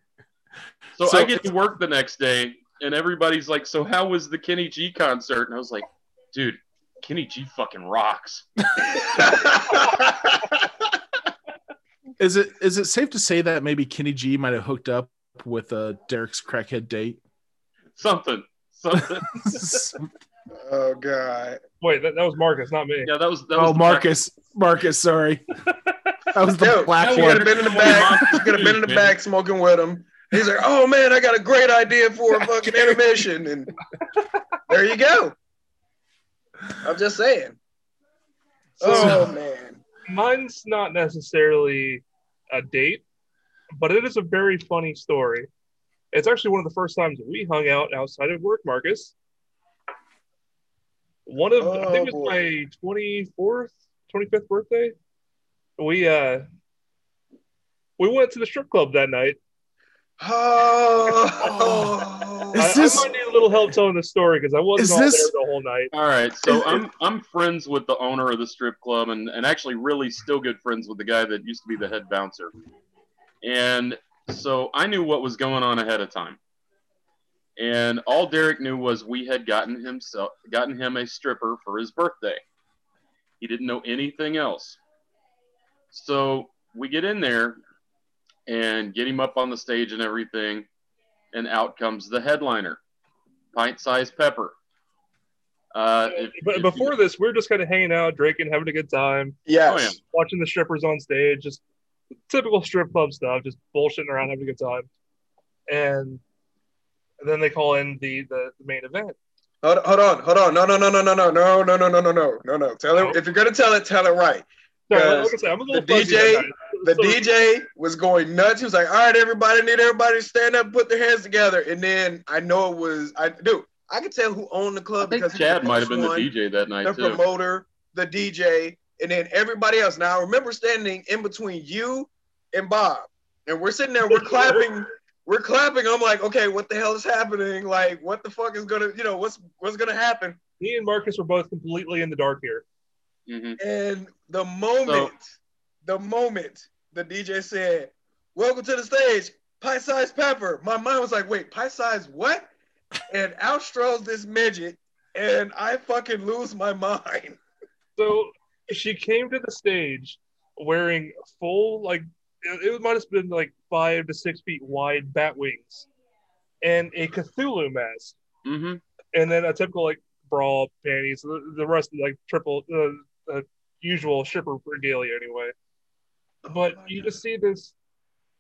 So, so I get to work the next day, and everybody's like, so how was the Kenny G concert? And I was like, dude, Kenny G fucking rocks. Is it is it safe to say that maybe Kenny G might have hooked up with uh, Derek's crackhead date? Something. Something. Oh, God. Wait, that, that was Marcus, not me. Yeah, that was... That oh, was Marcus. Black. Marcus, sorry. That was the Yo, black one. He could have been in the back, he could have been in the back smoking with him. He's like, oh, man, I got a great idea for a fucking intermission. And there you go. I'm just saying. Oh, so, man. Mine's not necessarily a date, but it is a very funny story. It's actually one of the first times we hung out outside of work, Marcus. One of, oh, I think it was boy. my twenty-fourth, twenty-fifth birthday. We uh, we went to the strip club that night. Oh, I, is this... I might need a little help telling this story because I wasn't all this... there the whole night. All right, so I'm I'm friends with the owner of the strip club and, and actually really still good friends with the guy that used to be the head bouncer. And so I knew what was going on ahead of time. And all Derek knew was we had gotten himself, gotten him a stripper for his birthday. He didn't know anything else. So we get in there and get him up on the stage and everything. And out comes the headliner, Pint-Sized Pepper. Uh, if, but if before you... this, we were just kind of hanging out, drinking, having a good time. Yes. Oh, yeah. Watching the strippers on stage, just typical strip club stuff, just bullshitting around, having a good time. And then they call in the, the, the main event. Hold, hold on, hold on. No, no, no, no, no, no, no, no, no, no, no, no, no, no. Tell it. If you're going to tell it, tell it right. No, like I said, I'm a little fuzzy that night. The D J was going nuts. He was like, all right, everybody, need everybody to stand up, put their hands together. And then I know it was, I dude, I could tell who owned the club. I think because Chad might have been the D J that night, too. The promoter, the D J. And then everybody else. Now, I remember standing in between you and Bob. And we're sitting there, we're clapping. We're clapping. I'm like, okay, what the hell is happening? Like, what the fuck is going to, you know, what's what's going to happen? Me and Marcus were both completely in the dark here. Mm-hmm. And the moment, so, the moment the D J said, welcome to the stage, Pint-Sized Pepper. My mind was like, wait, pint-sized what? And out strolls this midget. And I fucking lose my mind. So... she came to the stage wearing full, like, it might have been like five to six feet wide bat wings and a Cthulhu mask. Mm-hmm. And then a typical, like, bra, panties, the, the rest of, like, triple, uh, uh, usual stripper regalia anyway. But oh you God. Just see this,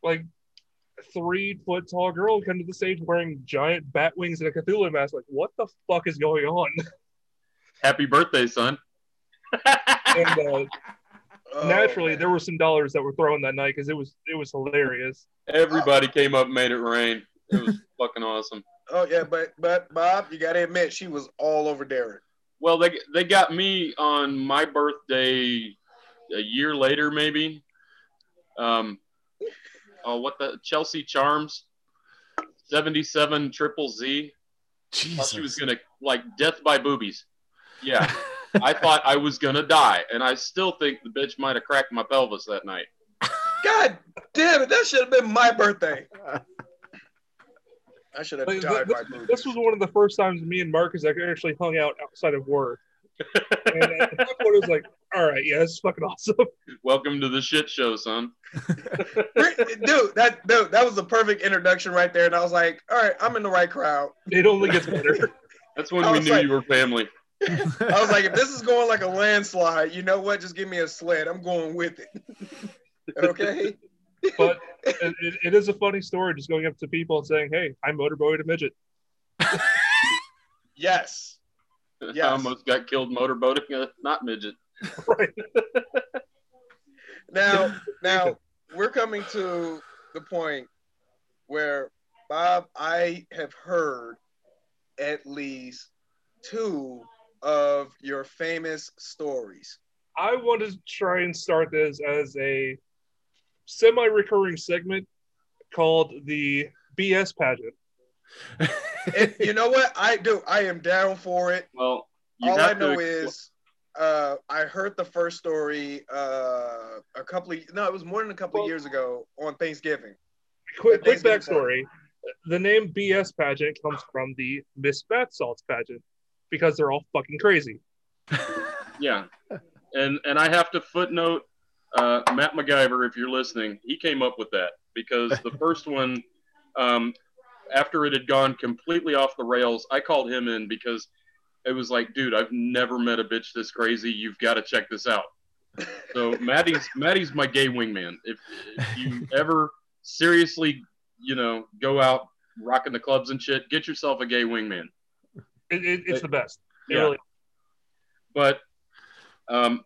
like, three foot tall girl come to the stage wearing giant bat wings and a Cthulhu mask. Like, what the fuck is going on? Happy birthday, son. And uh, oh, naturally, man. There were some dollars that were thrown that night because it was it was hilarious. Everybody came up and made it rain. It was fucking awesome. Oh yeah, but but Bob, you gotta admit she was all over Derek. Well, they they got me on my birthday a year later, maybe. Um, oh, what the Chelsea Charms, seventy-seven triple Z. Jesus, she was gonna like death by boobies. Yeah, I thought I was gonna die, and I still think the bitch might have cracked my pelvis that night. God damn it! That should have been my birthday. I should have like, died this, by this was one of the first times me and Marcus actually hung out outside of work. And at that point, it was like, all right, yeah, this is fucking awesome. Welcome to the shit show, son. dude, that dude, that was the perfect introduction right there. And I was like, all right, I'm in the right crowd. It only gets better. That's when I we knew like, you were family. I was like, if this is going like a landslide, you know what? Just give me a sled. I'm going with it. Okay? But it, it, it is a funny story, just going up to people and saying, "Hey, I motorboated a midget." Yes. Yeah. I almost got killed motorboating a not midget. Right. now, now we're coming to the point where, Bob, I have heard at least two of your famous stories. I want to try and start this as a semi-recurring segment called the B S pageant. And you know what? I do. I am down for it. Well, you all I know to... is uh, I heard the first story uh, a couple of no, it was more than a couple well, of years ago on Thanksgiving. Quick, quick backstory: the name B S pageant comes from the Miss Bath Salts pageant because they're all fucking crazy. Yeah, and and I have to footnote. Uh, Matt MacGyver, if you're listening, he came up with that because the first one, um, after it had gone completely off the rails, I called him in because it was like, dude, I've never met a bitch this crazy. You've got to check this out. So Maddie's Maddie's my gay wingman. If, if you ever seriously, you know, go out rocking the clubs and shit, get yourself a gay wingman. It, it, it's it, the best. It yeah. really. But, um.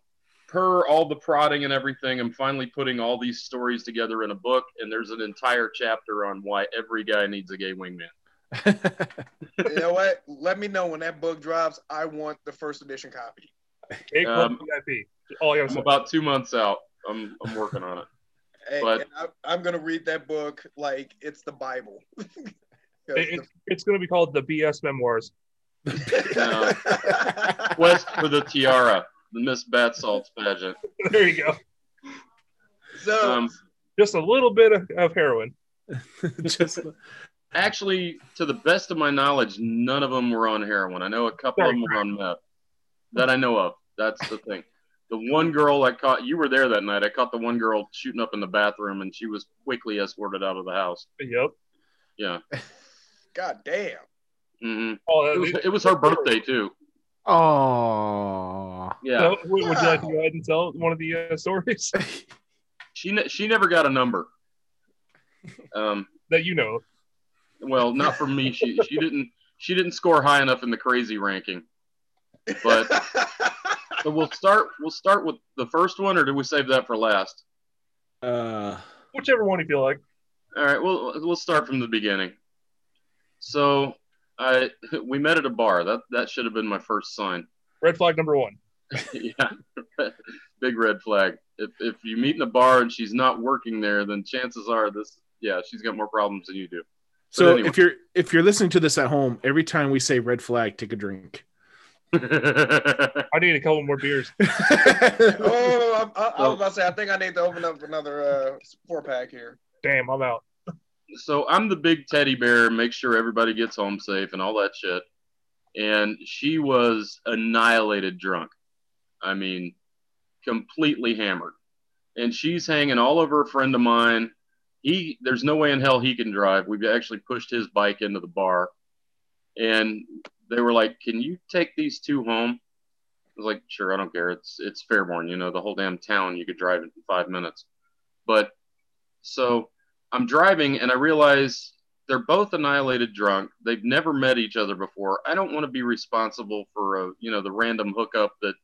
Per all the prodding and everything, I'm finally putting all these stories together in a book, and there's an entire chapter on why every guy needs a gay wingman. You know what? Let me know when that book drops. I want the first edition copy. Um, V I P. All I'm about two months out. I'm I'm working on it. Hey, but I, I'm gonna read that book like it's the Bible. it, it's, the... it's gonna be called the B S Memoirs. Uh, Quest for the Tiara. The Miss Bath Salts pageant. There you go. So, um, just a little bit of, of heroin. Just actually, to the best of my knowledge, none of them were on heroin. I know a couple Sorry, of them were on meth that I know of. That's the thing. The one girl I caught, you were there that night. I caught the one girl shooting up in the bathroom, and she was quickly escorted out of the house. Yep. Yeah. God damn. Mm-hmm. Oh, it was, it was her birthday too. Oh yeah! So, would you like to go ahead and tell one of the uh, stories? she ne- she never got a number. Um, that you know. Well, not from me. She she didn't she didn't score high enough in the crazy ranking. But so we'll start we'll start with the first one, or do we save that for last? Uh, whichever one you feel like. All right, well we'll start from the beginning. So. I, we met at a bar. That that should have been my first sign. Red flag number one. Yeah, big red flag. If if you meet in a bar and she's not working there, then chances are this, yeah, she's got more problems than you do. But so anyway. if you're if you're listening to this at home, every time we say red flag, take a drink. I need a couple more beers. oh, I, I, I was about to say, I think I need to open up another uh, four pack here. Damn, I'm out. So I'm the big teddy bear, make sure everybody gets home safe and all that shit. And she was annihilated drunk. I mean, completely hammered. And she's hanging all over a friend of mine. He, there's no way in hell he can drive. We've actually pushed his bike into the bar. And they were like, "Can you take these two home?" I was like, "Sure, I don't care. It's it's Fairborn, you know, the whole damn town. You could drive it in five minutes." But so... I'm driving and I realize they're both annihilated drunk. They've never met each other before. I don't want to be responsible for a, you know, the random hookup that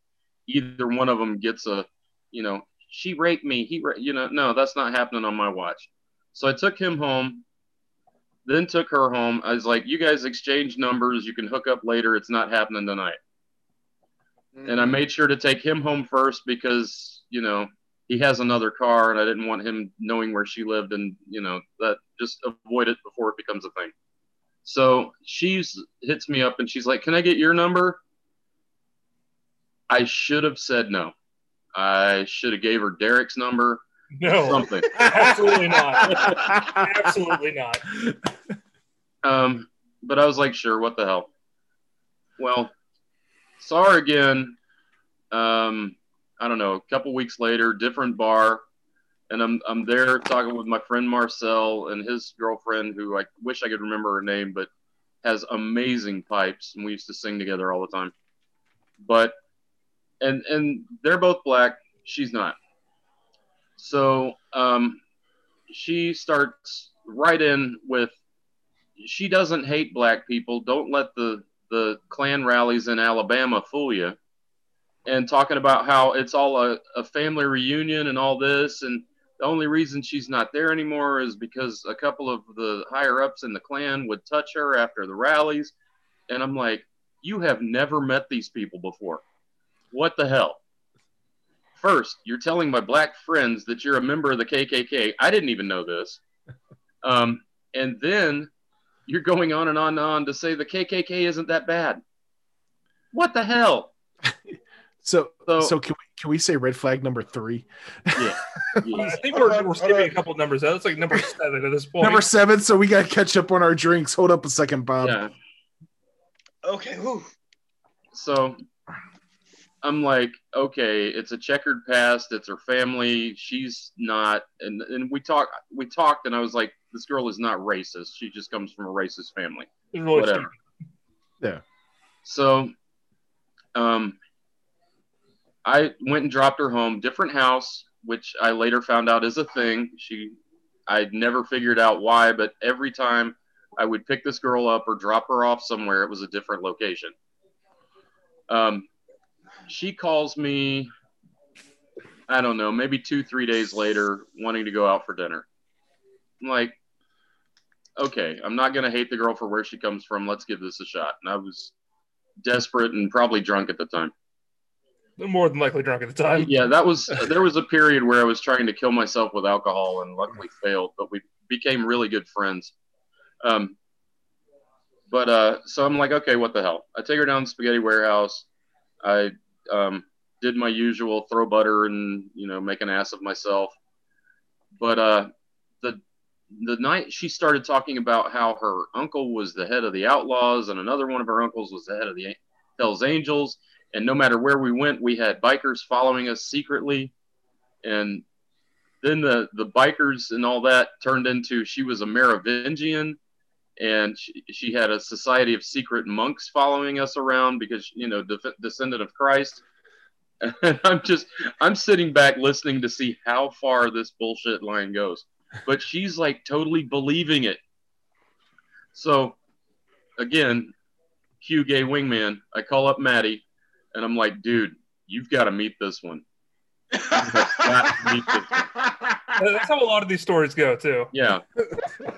either one of them gets a, you know, she raped me. He, ra- you know, no, that's not happening on my watch. So I took him home then took her home. I was like, you guys exchange numbers. You can hook up later. It's not happening tonight. Mm. And I made sure to take him home first because, you know, he has another car and I didn't want him knowing where she lived and, you know, that just avoid it before it becomes a thing. So she's hits me up and she's like, can I get your number? I should have said no. I should have gave her Derek's number. No, something. Absolutely not. Absolutely not. Um, but I was like, sure, what the hell? Well, saw her again. Um, I don't know, a couple weeks later, different bar. And I'm I'm there talking with my friend Marcel and his girlfriend, who I wish I could remember her name, but has amazing pipes. And we used to sing together all the time. But, and and they're both black. She's not. So um, she starts right in with, she doesn't hate black people. Don't let the, the Klan rallies in Alabama fool you. And talking about how it's all a, a family reunion and all this. And the only reason she's not there anymore is because a couple of the higher ups in the Klan would touch her after the rallies. And I'm like, you have never met these people before. What the hell? First, you're telling my black friends that you're a member of the K K K. I didn't even know this. Um, and then you're going on and on and on to say the K K K isn't that bad. What the hell? So, so, so can we can we say red flag number three? Yeah, yeah. I think we're, we're skipping a couple numbers out. It's like number seven at this point. Number seven. So we got to catch up on our drinks. Hold up a second, Bob. Yeah. Okay. Whew. So. I'm like, okay, it's a checkered past. It's her family. She's not. And, and we talked, we talked and I was like, this girl is not racist. She just comes from a racist family. Really Whatever. Yeah. So um, I went and dropped her home, different house, which I later found out is a thing. She, I'd never figured out why, but every time I would pick this girl up or drop her off somewhere, it was a different location. Um, She calls me, I don't know, maybe two, three days later, wanting to go out for dinner. I'm like, okay, I'm not going to hate the girl for where she comes from. Let's give this a shot. And I was desperate and probably drunk at the time. More than likely drunk at the time. Yeah, that was, there was a period where I was trying to kill myself with alcohol and luckily failed, but we became really good friends. Um, but uh, so I'm like, okay, what the hell? I take her down to Spaghetti Warehouse. I um, did my usual throw butter and, you know, make an ass of myself. But uh, the the night she started talking about how her uncle was the head of the Outlaws and another one of her uncles was the head of the Hells Angels. And no matter where we went, we had bikers following us secretly. And then the, the bikers and all that turned into she was a Merovingian. And she, she had a society of secret monks following us around because, you know, de- descendant of Christ. And I'm just, I'm sitting back listening to see how far this bullshit line goes. But she's like totally believing it. So, again, Q gay wingman, I call up Maddie and I'm like, dude, you've got to meet this one. You've got to meet this one. That's how a lot of these stories go, too. Yeah.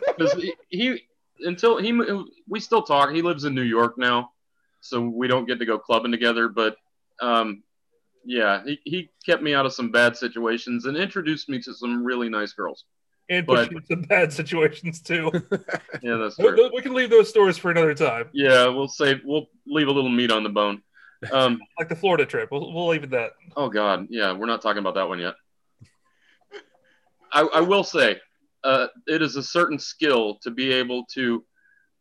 Because he... he Until he, we still talk. He lives in New York now, so we don't get to go clubbing together. But, um, yeah, he, he kept me out of some bad situations and introduced me to some really nice girls. And but, pushed some bad situations too. Yeah, that's true. We can leave those stories for another time. Yeah, we'll save. We'll leave a little meat on the bone. Um, like the Florida trip. We'll we'll leave it that. Oh God, yeah, we're not talking about that one yet. I, I will say. Uh, it is a certain skill to be able to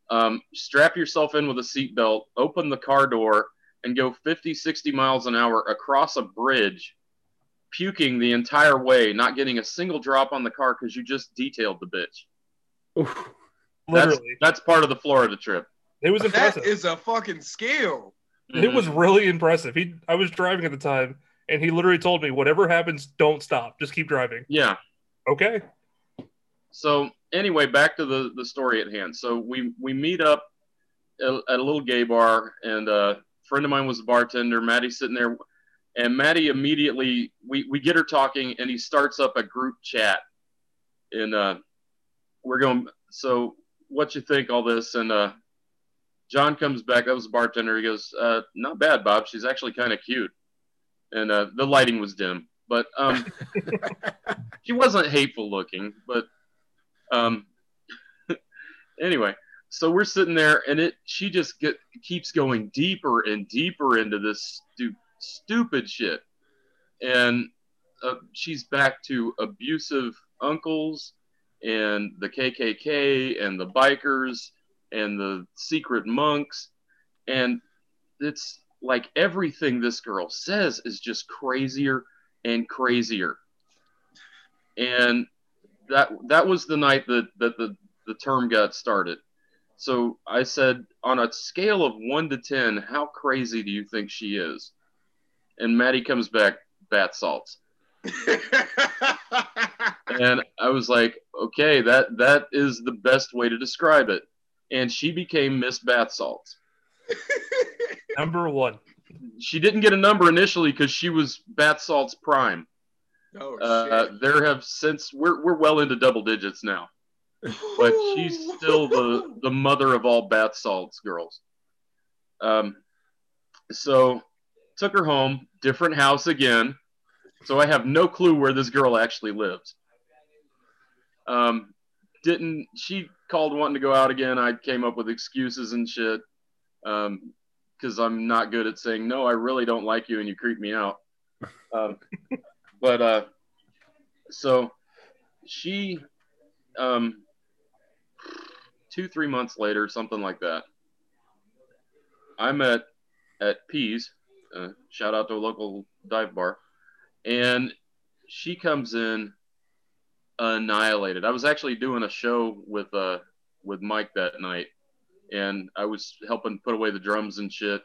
um, strap yourself in with a seatbelt, open the car door, and go fifty, sixty miles an hour across a bridge, puking the entire way, not getting a single drop on the car because you just detailed the bitch. Oof. Literally. That's, that's part of the Florida trip. It was impressive. That is a fucking skill. Mm-hmm. It was really impressive. He, I was driving at the time, and he literally told me, whatever happens, don't stop. Just keep driving. Yeah. Okay. So anyway, back to the, the story at hand. So we, we meet up at a little gay bar, and a friend of mine was a bartender. Maddie's sitting there, and Maddie immediately, we, we get her talking, and he starts up a group chat. And uh, we're going, so what you think, all this. And uh, John comes back. That was the bartender. He goes, uh, not bad, Bob. She's actually kind of cute. And uh, the lighting was dim. But um, she wasn't hateful looking. But um, anyway, so we're sitting there, and it she just get, keeps going deeper and deeper into this stu- stupid shit. And uh, she's back to abusive uncles and the K K K and the bikers and the secret monks. And it's like everything this girl says is just crazier and crazier. And that that was the night that, that the, the term got started. So I said, on a scale of one to ten, how crazy do you think she is? And Maddie comes back, bat salts. And I was like, okay, that that is the best way to describe it. And she became Miss Bath Salts. Number one. She didn't get a number initially because she was Bath Salts Prime. Oh, uh, shit. There have since, we're we're well into double digits now. But she's still the, the mother of all Bath Salts girls. Um, so took her home, different house again. So I have no clue where this girl actually lives. Um, didn't she called wanting to go out again? I came up with excuses and shit um, because I'm not good at saying no. I really don't like you, and you creep me out. Um, but uh, so she, um, two three months later, something like that. I'm at at P's. Uh, shout out to a local dive bar, and she comes in. Annihilated. I was actually doing a show with uh with Mike that night, and I was helping put away the drums and shit.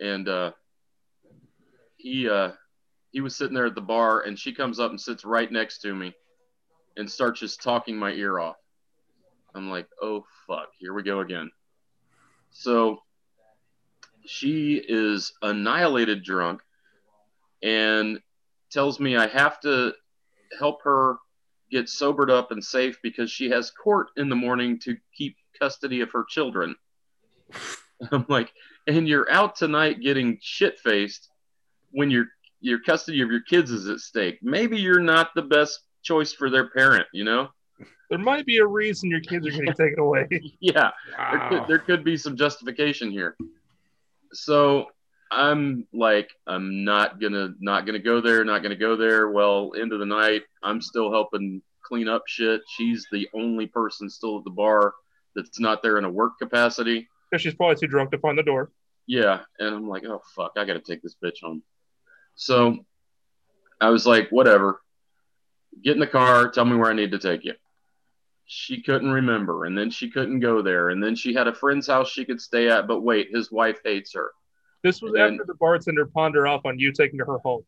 And uh, he uh, he was sitting there at the bar, and she comes up and sits right next to me, and starts just talking my ear off. I'm like, oh fuck, here we go again. So she is annihilated drunk, and tells me I have to help her get sobered up and safe because she has court in the morning to keep custody of her children. I'm like, and you're out tonight getting shit-faced when your your custody of your kids is at stake. Maybe you're not the best choice for their parent, you know? There might be a reason your kids are getting taken away. Yeah. Wow. There could, there could be some justification here. So I'm like, I'm not gonna, not gonna go there, not gonna go there. Well, end of the night, I'm still helping clean up shit. She's the only person still at the bar that's not there in a work capacity. Because she's probably too drunk to find the door. Yeah, and I'm like, oh fuck, I gotta take this bitch home. So I was like, whatever. Get in the car, tell me where I need to take you. She couldn't remember, and then she couldn't go there, and then she had a friend's house she could stay at, but wait, his wife hates her. This was and, after the bartender pawned her off on you taking her home.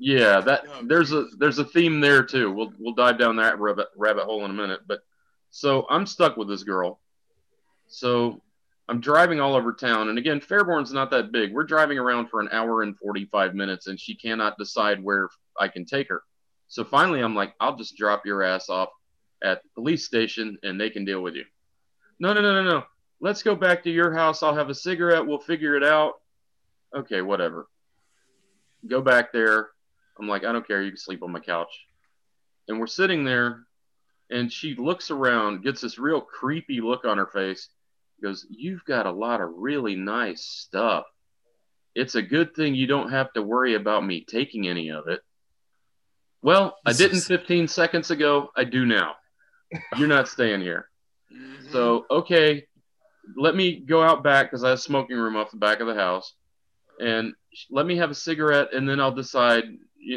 Yeah, that there's a there's a theme there too. We'll we'll dive down that rabbit rabbit hole in a minute. But so I'm stuck with this girl. So I'm driving all over town, and again, Fairborn's not that big. We're driving around for an hour and forty-five minutes, and she cannot decide where I can take her. So finally, I'm like, I'll just drop your ass off at the police station, and they can deal with you. No, no, no, no, no. Let's go back to your house. I'll have a cigarette. We'll figure it out. Okay, whatever. Go back there. I'm like, I don't care. You can sleep on my couch. And we're sitting there, and she looks around, gets this real creepy look on her face, goes, you've got a lot of really nice stuff. It's a good thing you don't have to worry about me taking any of it. Well, I didn't fifteen seconds ago. I do now. You're not staying here. So, okay, let me go out back because I have a smoking room off the back of the house. And let me have a cigarette, and then I'll decide.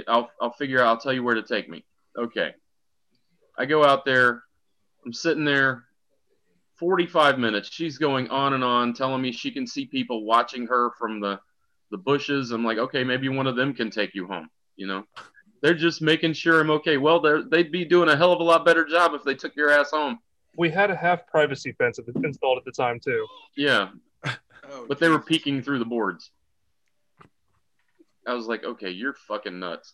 I'll I'll figure out. I'll tell you where to take me. Okay. I go out there. I'm sitting there. forty-five minutes. She's going on and on, telling me she can see people watching her from the the bushes. I'm like, okay, maybe one of them can take you home. You know, they're just making sure I'm okay. Well, they they'd be doing a hell of a lot better job if they took your ass home. We had a half privacy fence installed at the time too. Yeah, oh, but they were peeking through the boards. I was like, okay, you're fucking nuts.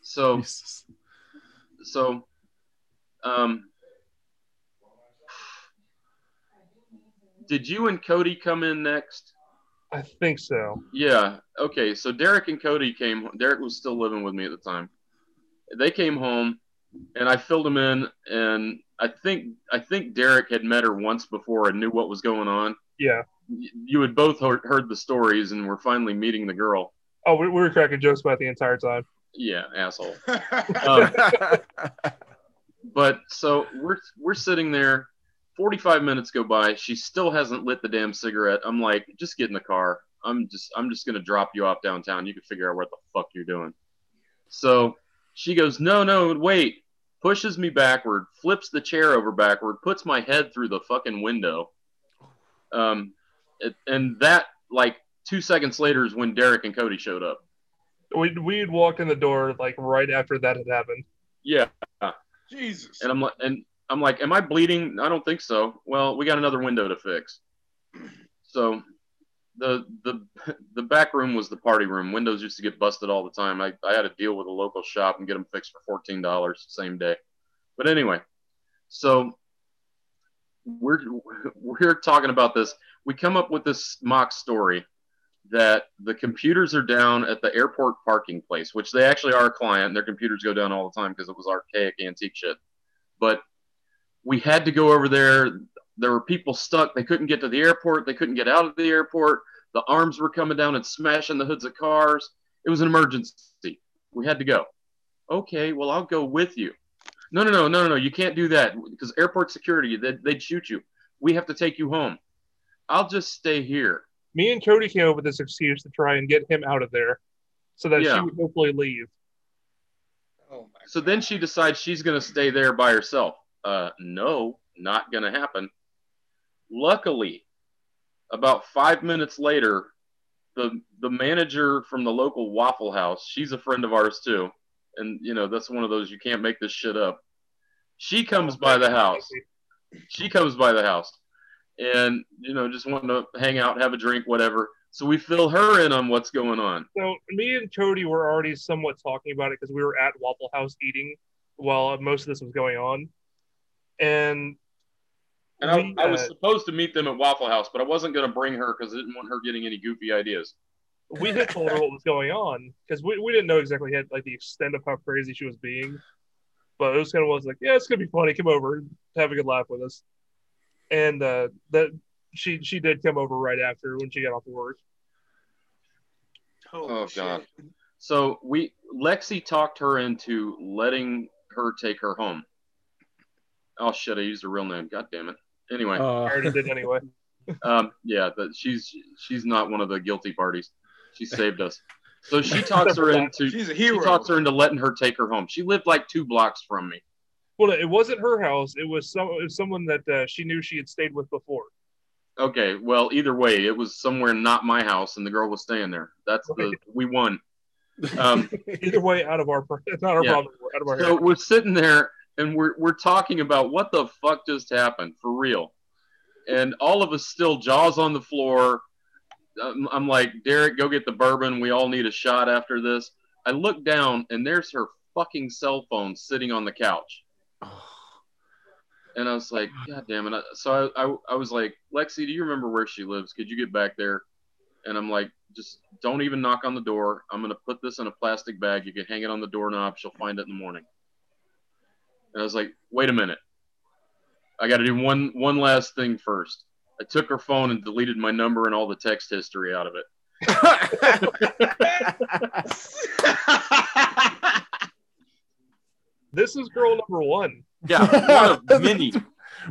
So, Jesus. so, um, did you and Cody come in next? I think so. Yeah. Okay. So Derek and Cody came. Derek was still living with me at the time. They came home, and I filled them in. And I think I think Derek had met her once before and knew what was going on. Yeah. You had both heard the stories, and were finally meeting the girl. Oh, we were cracking jokes about the entire time. Yeah, asshole. um, but so we're we're sitting there. forty-five minutes go by. She still hasn't lit the damn cigarette. I'm like, just get in the car. I'm just, I'm just going to drop you off downtown. You can figure out what the fuck you're doing. So she goes, no, no, wait, pushes me backward, flips the chair over backward, puts my head through the fucking window. Um, it, and that like two seconds later is when Derek and Cody showed up. We we had walked in the door like right after that had happened. Yeah. Jesus. And I'm like, and, I'm like, am I bleeding? I don't think so. Well, we got another window to fix. So the the the back room was the party room. Windows used to get busted all the time. I, I had to deal with a local shop and get them fixed for fourteen dollars same day. But anyway, so we're we're talking about this. We come up with this mock story that the computers are down at the airport parking place, which they actually are a client. Their computers go down all the time because it was archaic antique shit. But we had to go over there. There were people stuck. They couldn't get to the airport. They couldn't get out of the airport. The arms were coming down and smashing the hoods of cars. It was an emergency. We had to go. Okay, well, I'll go with you. No, no, no, no, no, no. You can't do that because airport security, they'd, they'd shoot you. We have to take you home. I'll just stay here. Me and Cody came up with this excuse to try and get him out of there so that yeah. she would hopefully leave. Oh my so God. Then she decides she's going to stay there by herself. Uh, no, not going to happen. Luckily, about five minutes later, the the manager from the local Waffle House, she's a friend of ours too. And, you know, that's one of those, you can't make this shit up. She comes by the house. She comes by the house and, you know, just wanting to hang out, have a drink, whatever. So we fill her in on what's going on. So me and Cody were already somewhat talking about it because we were at Waffle House eating while most of this was going on. And and I, we, uh, I was supposed to meet them at Waffle House, but I wasn't going to bring her because I didn't want her getting any goofy ideas. We had told her what was going on because we, we didn't know exactly had, like the extent of how crazy she was being. But it was kind of was like, yeah, it's going to be funny. Come over. Have a good laugh with us. And uh, that she she did come over right after when she got off of work. Oh, oh God. So we Lexi talked her into letting her take her home. Oh shit! I used her real name. God damn it. Anyway, uh, I already did anyway. um, yeah, but she's she's not one of the guilty parties. She saved us. So she talks her into she's a hero. She talks her into letting her take her home. She lived like two blocks from me. Well, it wasn't her house. It was some it was someone that uh, she knew she had stayed with before. Okay. Well, either way, it was somewhere not my house, and the girl was staying there. That's the we won. Um, either way, out of our not our yeah. problem. Out of our so hair. We're sitting there. And we're we're talking about what the fuck just happened, for real. And all of us still jaws on the floor. I'm, I'm like, Derek, go get the bourbon. We all need a shot after this. I look down, and there's her fucking cell phone sitting on the couch. And I was like, God damn it. So I, I, I was like, Lexi, do you remember where she lives? Could you get back there? And I'm like, just don't even knock on the door. I'm going to put this in a plastic bag. You can hang it on the doorknob. She'll find it in the morning. And I was like, wait a minute. I got to do one one last thing first. I took her phone and deleted my number and all the text history out of it. This is girl number one. Yeah, one of many.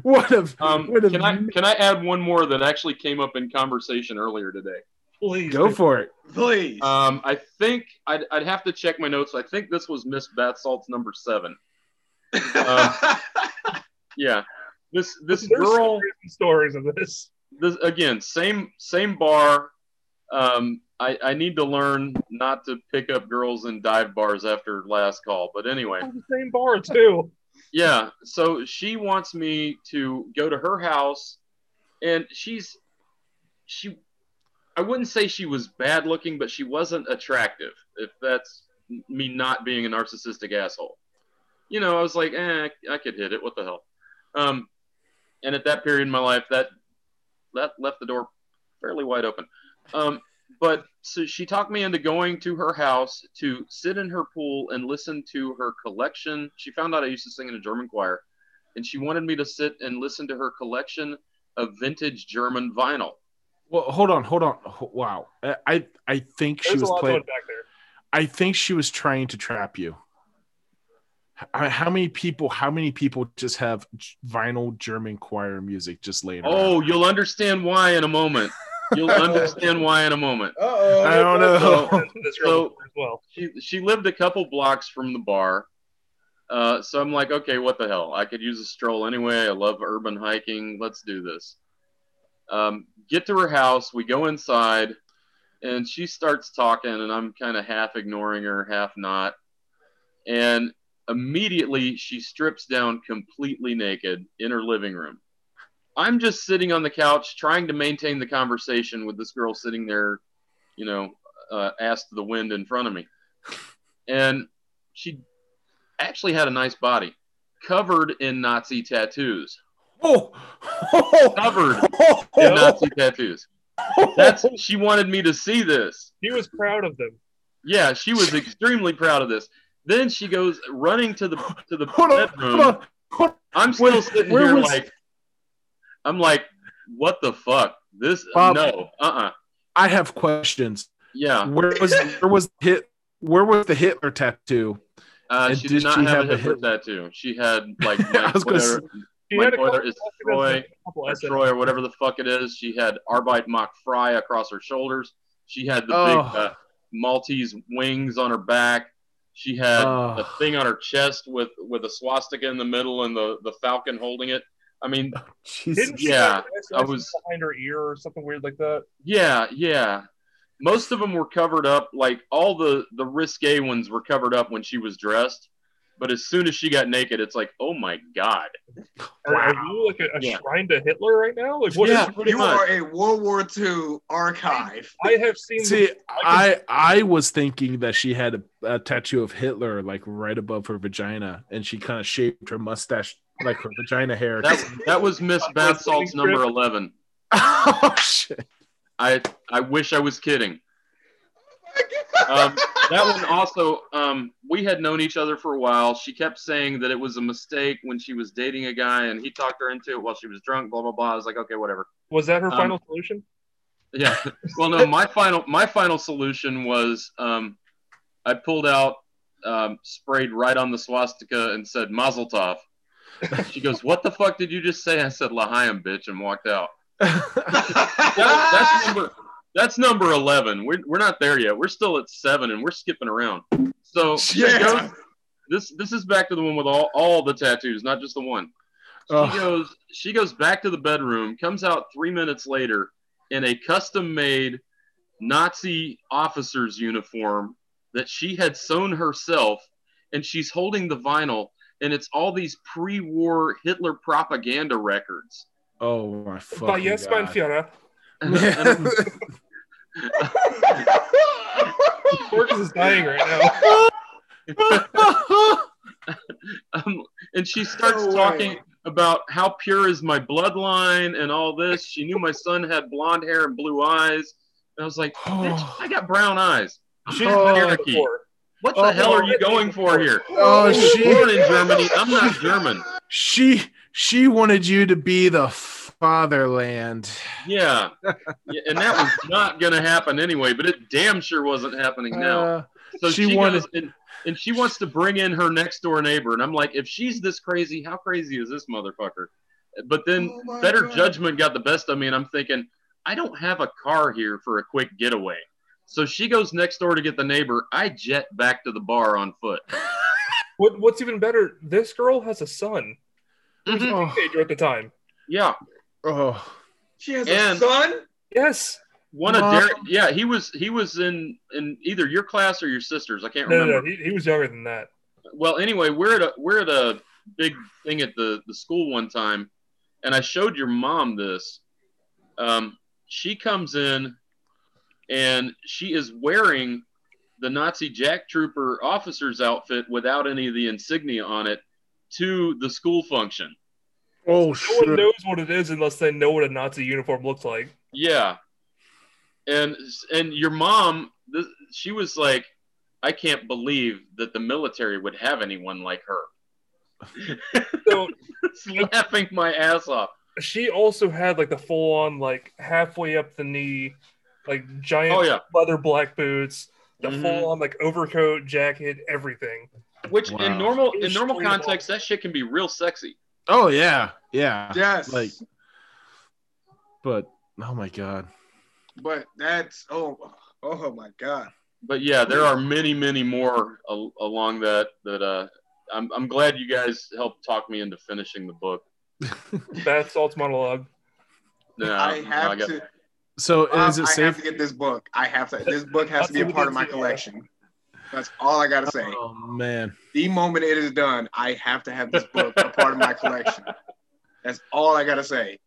What of, um, what of can, I, can I add one more that actually came up in conversation earlier today? Please. Go for it. Please. Um, I think I'd, I'd have to check my notes. I think this was Miss Batsalt's number seven. uh, yeah, this this There's girl stories of this. This again, same same bar. Um, I I need to learn not to pick up girls in dive bars after last call. But anyway, oh, the same bar too. Yeah, so she wants me to go to her house, and she's she. I wouldn't say she was bad looking, but she wasn't attractive. If that's me not being a narcissistic asshole. You know, I was like, eh, I could hit it. What the hell? Um, and at that period in my life, that that left the door fairly wide open. Um, but so she talked me into going to her house to sit in her pool and listen to her collection. She found out I used to sing in a German choir, and she wanted me to sit and listen to her collection of vintage German vinyl. Well, hold on, hold on. Wow. I, I think There's she was playing. Back there. I think she was trying to trap you. How many people, how many people just have vinyl German choir music just laid around? Oh, you'll understand why in a moment. You'll understand why in a moment. Uh-oh. I don't know. So, so well. she, she lived a couple blocks from the bar. Uh, so I'm like, okay, what the hell? I could use a stroll anyway. I love urban hiking. Let's do this. Um, get to her house. We go inside, and she starts talking, and I'm kind of half ignoring her, half not. And immediately, she strips down completely naked in her living room. I'm just sitting on the couch trying to maintain the conversation with this girl sitting there, you know, uh, ass to the wind in front of me. And she actually had a nice body, covered in Nazi tattoos. Oh, oh. Covered oh. in Nazi tattoos. That's she wanted me to see this. She was proud of them. Yeah, she was extremely proud of this. Then she goes running to the to the hold bedroom. On, hold on, hold on. I'm still where, sitting where here was... like, I'm like, what the fuck? This Bob, no, uh-uh. I have questions. Yeah, where was where was hit? Where was the Hitler tattoo? Uh, she did, did not she have, have a Hitler, Hitler tattoo. She had like yeah, whatever. Like whether it's Troy, or Troy or whatever the fuck it is. She had Arbeit Mach Frei across her shoulders. She had the oh. big uh, Maltese wings on her back. She had oh. a thing on her chest with, with a swastika in the middle and the, the falcon holding it. I mean, oh, didn't she yeah, I was behind her ear or something weird like that. Yeah, yeah. Most of them were covered up. Like all the, the risque ones were covered up when she was dressed. But as soon as she got naked, it's like, oh my God. Wow. Are you like a, a yeah. shrine to Hitler right now? Like, what yeah, is you much? Are a World War Two archive. I have seen. See, the, I, can... I I was thinking that she had a, a tattoo of Hitler like right above her vagina, and she kind of shaved her mustache like her vagina hair. That, that was Miss Bath Salt's number eleven. Oh shit! I I wish I was kidding. um, that one also, um, we had known each other for a while. She kept saying that it was a mistake when she was dating a guy and he talked her into it while she was drunk, blah, blah, blah. I was like, okay, whatever. Was that her um, final solution? Yeah. Well, no, my final, my final solution was um, I pulled out, um, sprayed right on the swastika and said, Mazel Tov. She goes, what the fuck did you just say? I said, L'chaim, bitch, and walked out. that, that's number... That's number eleven. We're we're not there yet. We're still at seven, and we're skipping around. So yeah. goes, this this is back to the one with all, all the tattoos, not just the one. She oh. goes she goes back to the bedroom, comes out three minutes later in a custom-made Nazi officer's uniform that she had sewn herself, and she's holding the vinyl, and it's all these pre-war Hitler propaganda records. Oh, my fucking God. Yes, mein Führer. Corks is dying right now. um, and she starts no talking about how pure is my bloodline and all this. She knew my son had blonde hair and blue eyes, and I was like, "Bitch, I got brown eyes." She's oh, Cherokee. What the oh, hell are you going for here? Oh, she's born in Germany. I'm not German. She she wanted you to be the. Fatherland. Yeah. yeah. And that was not going to happen anyway, but it damn sure wasn't happening now. Uh, so she, she wanted, and, and she wants to bring in her next door neighbor. And I'm like, if she's this crazy, how crazy is this motherfucker? But then oh better God. Judgment got the best of me. And I'm thinking, I don't have a car here for a quick getaway. So she goes next door to get the neighbor. I jet back to the bar on foot. what, what's even better, this girl has a son. Mm-hmm. He was a teenager at the time. Yeah. Oh, she has and a son. Yes, one Mom. of Derek. Yeah, he was he was in, in either your class or your sister's. I can't no, remember. No, he, he was younger than that. Well, anyway, we're at a we're at a big thing at the, the school one time, and I showed your mom this. Um, she comes in, and she is wearing the Nazi Jack Trooper officer's outfit without any of the insignia on it to the school function. Oh, shit. No one knows what it is unless they know what a Nazi uniform looks like. Yeah. And and your mom, this, she was like, I can't believe that the military would have anyone like her. So, laughing my ass off. She also had like the full-on, like halfway up the knee, like giant oh, yeah. leather black boots, the mm-hmm. full-on like overcoat, jacket, everything. Which wow. in normal in normal context, that shit can be real sexy. Oh yeah, yeah, yes. Like, but oh my god. But that's oh oh my god. But yeah, there are many, many more al- along that. That uh, I'm I'm glad you guys helped talk me into finishing the book. That's Salt's monologue. No, I have no, I got... to. So is it I safe? I have to get this book. I have to. This book has to be a part of my collection. That's all I gotta say. Oh man! The moment it is done, I have to have this book a part of my collection. That's all I gotta say.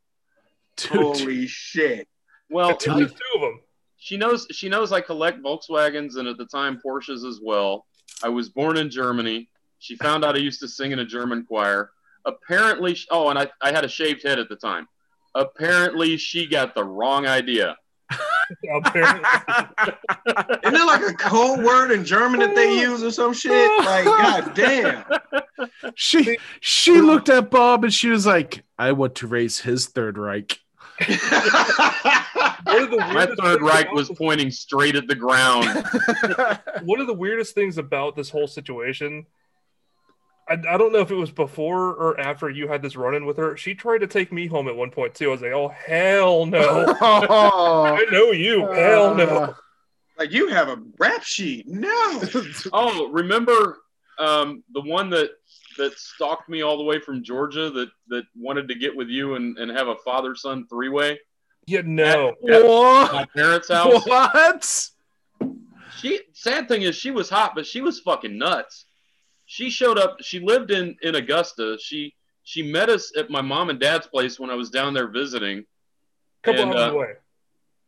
Dude. Holy shit! Well, two of them. She knows. She knows I collect Volkswagens and at the time Porsches as well. I was born in Germany. She found out I used to sing in a German choir. Apparently, oh, and I, I had a shaved head at the time. Apparently, she got the wrong idea. Apparently. Isn't it like a code word in German that they use or some shit? Like, goddamn. She she looked at Bob and she was like, "I want to raise his Third Reich." My Third Reich was this- pointing straight at the ground. One of the weirdest things about this whole situation. I, I don't know if it was before or after you had this run-in with her. She tried to take me home at one point, too. I was like, oh, hell no. Oh, I know you. Uh, hell no. Like, you have a rap sheet. No. Oh, remember um, the one that that stalked me all the way from Georgia that, that wanted to get with you and, and have a father-son three-way? Yeah, no. At, at what? My parents' house. What? She, sad thing is, she was hot, but she was fucking nuts. She showed up. She lived in, in Augusta. She she met us at my mom and dad's place when I was down there visiting. Couple and, hours uh, away,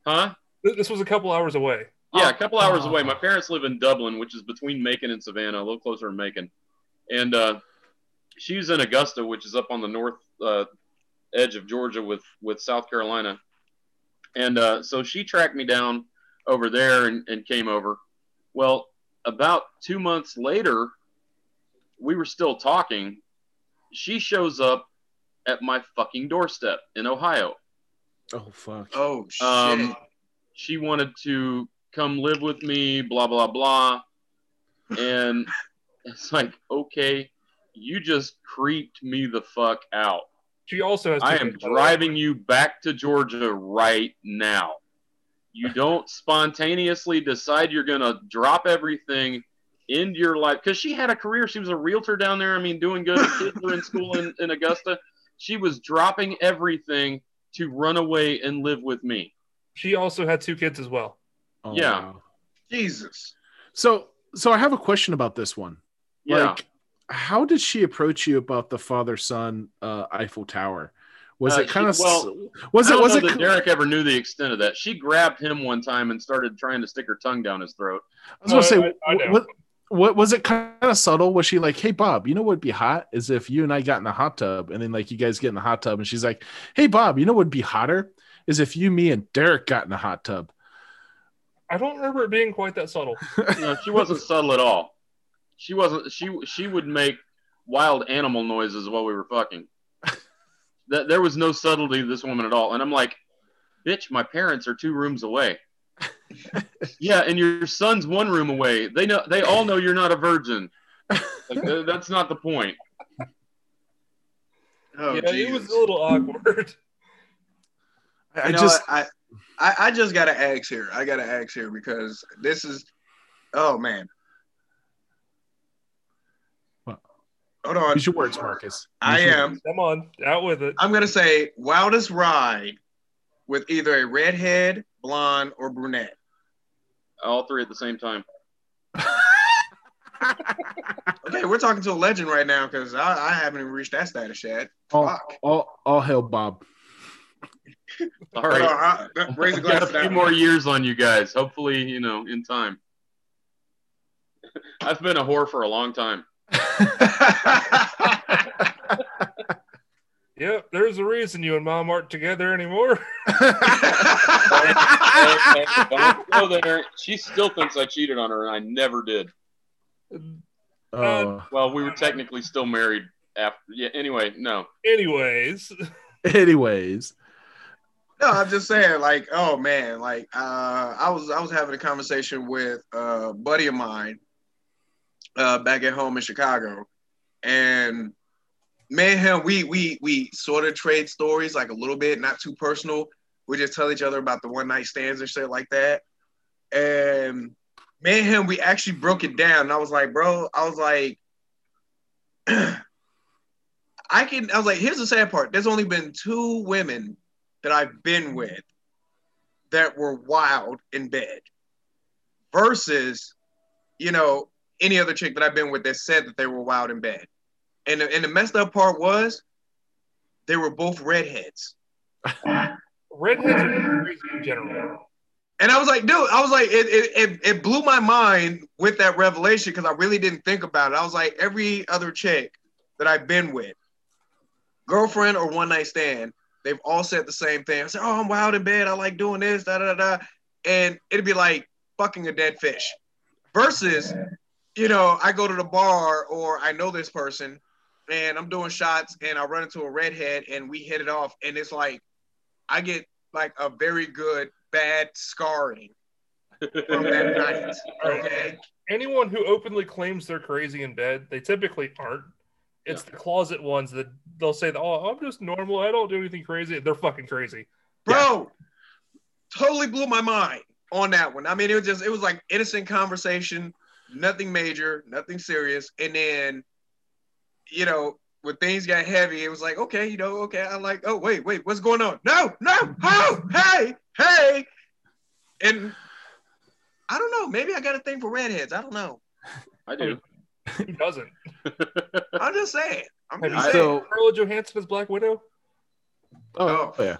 huh? This was a couple hours away. Yeah, a couple oh. hours away. My parents live in Dublin, which is between Macon and Savannah, a little closer to Macon. And uh, she was in Augusta, which is up on the north uh, edge of Georgia with with South Carolina. And uh, so she tracked me down over there and, and came over. Well, about two months later. We were still talking. She shows up at my fucking doorstep in Ohio. Oh, fuck. Oh, shit. Um, she wanted to come live with me, blah, blah, blah. And it's like, okay, you just creeped me the fuck out. She also has. I am driving you back to Georgia right now. You don't spontaneously decide you're going to drop everything. End your life, because she had a career. She was a realtor down there. I mean, doing good. Kids were in school in, in Augusta. She was dropping everything to run away and live with me. She also had two kids as well. Oh, yeah, wow. Jesus. So, so I have a question about this one. Yeah. Like, how did she approach you about the father-son uh, Eiffel Tower? Was uh, it kind she, of well? Was I it? Don't was know it? That Derek ever knew the extent of that? She grabbed him one time and started trying to stick her tongue down his throat. I was no, gonna say. I, I, I what, What was it kind of subtle? Was she like, hey, Bob, you know what would be hot is if you and I got in the hot tub and then like you guys get in the hot tub and she's like, hey, Bob, you know what would be hotter is if you, me and Derek got in the hot tub. I don't remember it being quite that subtle. No, she wasn't subtle at all. She wasn't. She she would make wild animal noises while we were fucking. That there was no subtlety to this woman at all. And I'm like, bitch, my parents are two rooms away. Yeah, and your son's one room away. They know. They all know you're not a virgin. Like, that's not the point. Oh, yeah, Jesus. It was a little awkward. I you just, know, I, I, I just gotta ask here. I gotta ask here because this is, oh man. Well, hold on. Use your words, Marcus. I am. Come on, out with it. I'm gonna say wildest ride with either a redhead, blonde, or brunette. All three at the same time. Okay, we're talking to a legend right now because I, I haven't even reached that status yet. All, all, all hell, Bob. All right. I, I, raise a glass. Got a few more years on you guys. Hopefully, you know, in time. I've been a whore for a long time. Yep, there's a reason you and Mom aren't together anymore. Don't go there. She still thinks I cheated on her, and I never did. Oh. Well, we were technically still married after. Yeah. Anyway, no. Anyways. Anyways. No, I'm just saying, like, oh man, like, uh, I was I was having a conversation with a buddy of mine uh, back at home in Chicago, and me and him, we we we sort of trade stories, like a little bit, not too personal. We just tell each other about the one night stands and shit like that. And me and him, we actually broke it down. And I was like, bro, I was like, I can. I was like, here's the sad part. There's only been two women that I've been with that were wild in bed versus, you know, any other chick that I've been with that said that they were wild in bed. And the, and the messed up part was they were both redheads. Redheads are crazy in general. And I was like, dude, I was like, it it it blew my mind with that revelation because I really didn't think about it. I was like, every other chick that I've been with, girlfriend or one night stand, they've all said the same thing. I said, oh, I'm wild in bed. I like doing this, da, da, da. And it'd be like fucking a dead fish. Versus, you know, I go to the bar or I know this person and I'm doing shots and I run into a redhead and we hit it off. And it's like, I get like a very good, bad scarring from that night. Okay. Anyone who openly claims they're crazy in bed, they typically aren't. It's the closet ones that they'll say, oh, I'm just normal. I don't do anything crazy. They're fucking crazy. Bro, yeah. Totally blew my mind on that one. I mean, it was just, it was like innocent conversation, nothing major, nothing serious. And then, you know, when things got heavy, it was like, okay, you know, okay. I'm like, oh, wait, wait, what's going on? No, no, oh, hey, hey. And I don't know. Maybe I got a thing for redheads. I don't know. I do. He doesn't. I'm just saying. I'm just saying. So, Carla Johansson is Black Widow? Oh, oh yeah.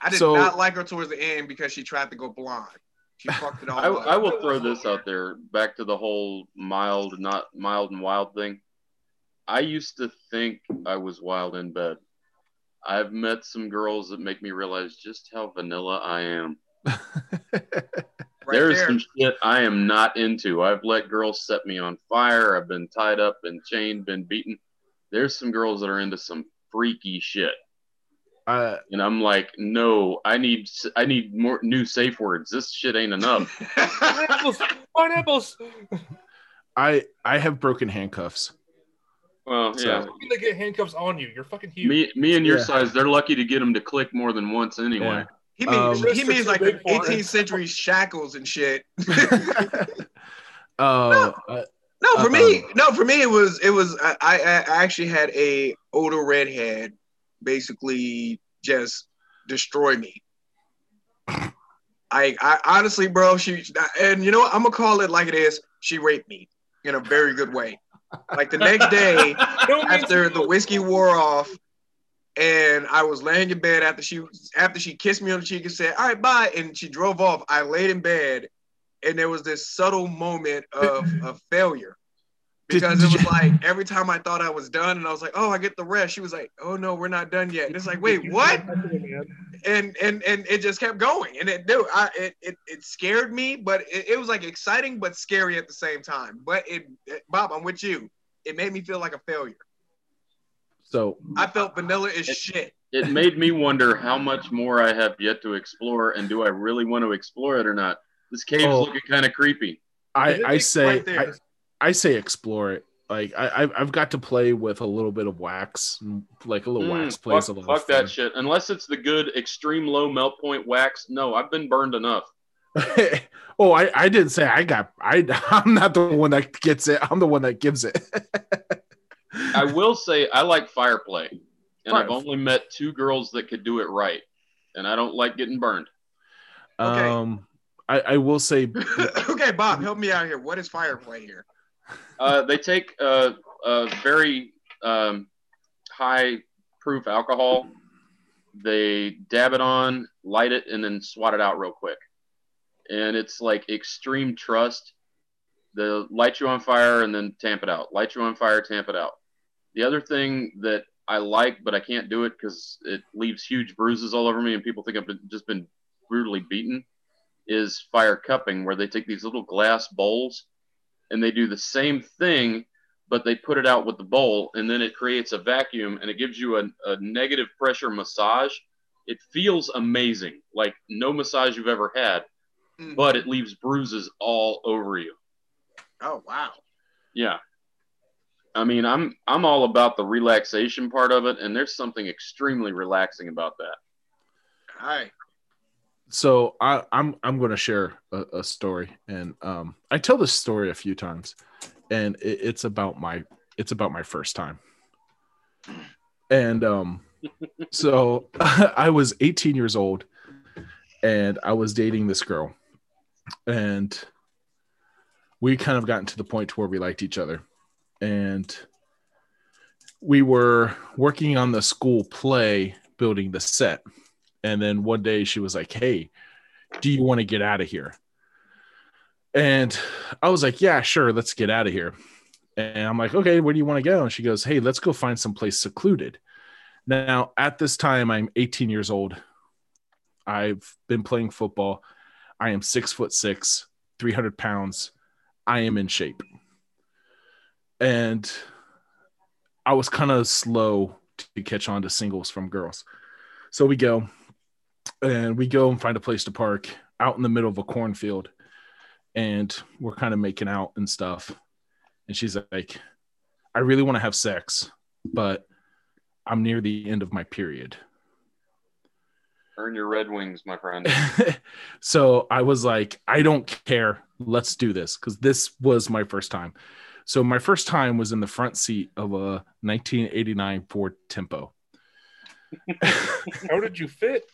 I did so, not like her towards the end because she tried to go blonde. She fucked it all I, up. I will throw this out there back to the whole mild, not mild and wild thing. I used to think I was wild in bed. I've met some girls that make me realize just how vanilla I am. Right There's there. Some shit I am not into. I've let girls set me on fire. I've been tied up and chained, been beaten. There's some girls that are into some freaky shit. Uh, and I'm like, no, I need I need more new safe words. This shit ain't enough. Pineapples, pineapples. I I have broken handcuffs. Well, so, yeah. They get handcuffs on you. You're fucking huge. Me, me and your yeah. size, they're lucky to get them to click more than once anyway. Yeah. He means, um, he means like eighteenth century shackles and shit. uh, no, no, for uh, me, no, for me, it was, it was. I, I, I actually had a older redhead basically just destroy me. I, I honestly, bro, she and you know what? I'm gonna call it like it is. She raped me in a very good way. Like the next day after the whiskey wore off. And I was laying in bed after she after she kissed me on the cheek and said, all right, bye. And she drove off. I laid in bed and there was this subtle moment of, of failure because did, did it was you... like every time I thought I was done and I was like, oh, I get the rest. She was like, oh, no, we're not done yet. And it's like, wait, what? And and and it just kept going. And it dude, I, it, it it scared me, but it, it was like exciting, but scary at the same time. But it, it Bob, I'm with you. It made me feel like a failure. So I felt vanilla as it, shit. It made me wonder how much more I have yet to explore, and do I really want to explore it or not? This cave's oh, looking kind of creepy. I, I say, right I, I say, explore it. Like I, I've got to play with a little bit of wax, like a little mm, wax plays fuck, a little. Fuck fun. That shit. Unless it's the good extreme low melt point wax. No, I've been burned enough. oh, I, I didn't say I got. I, I'm not the one that gets it. I'm the one that gives it. I will say I like fire play, and fire. I've only met two girls that could do it right, and I don't like getting burned. Okay. Um, I, I will say. Okay, Bob, help me out here. What is fire play here? Uh, they take uh, a very um, high-proof alcohol. They dab it on, light it, and then swat it out real quick. And it's like extreme trust. They'll light you on fire and then tamp it out. Light you on fire, tamp it out. The other thing that I like, but I can't do it because it leaves huge bruises all over me and people think I've been, just been brutally beaten, is fire cupping, where they take these little glass bowls and they do the same thing, but they put it out with the bowl, and then it creates a vacuum and it gives you a, a negative pressure massage. It feels amazing, like no massage you've ever had, mm. but it leaves bruises all over you. Oh, wow. Yeah. I mean, I'm I'm all about the relaxation part of it, and there's something extremely relaxing about that. All right. So I, I'm I'm going to share a, a story, and um, I tell this story a few times, and it, it's about my it's about my first time. And um, so I was eighteen years old, and I was dating this girl, and we kind of gotten to the point where we liked each other. And we were working on the school play, building the set. And then one day she was like, hey, do you want to get out of here? And I was like, yeah, sure. Let's get out of here. And I'm like, okay, where do you want to go? And she goes, hey, let's go find someplace secluded. Now, at this time, I'm eighteen years old. I've been playing football. I am six foot six, three hundred pounds. I am in shape. And I was kind of slow to catch on to singles from girls. So we go and we go and find a place to park out in the middle of a cornfield. And we're kind of making out and stuff. And she's like, I really want to have sex, but I'm near the end of my period. Earn your red wings, my friend. So I was like, I don't care. Let's do this. Because this was my first time. So my first time was in the front seat of a nineteen eighty-nine Ford Tempo. How did you fit?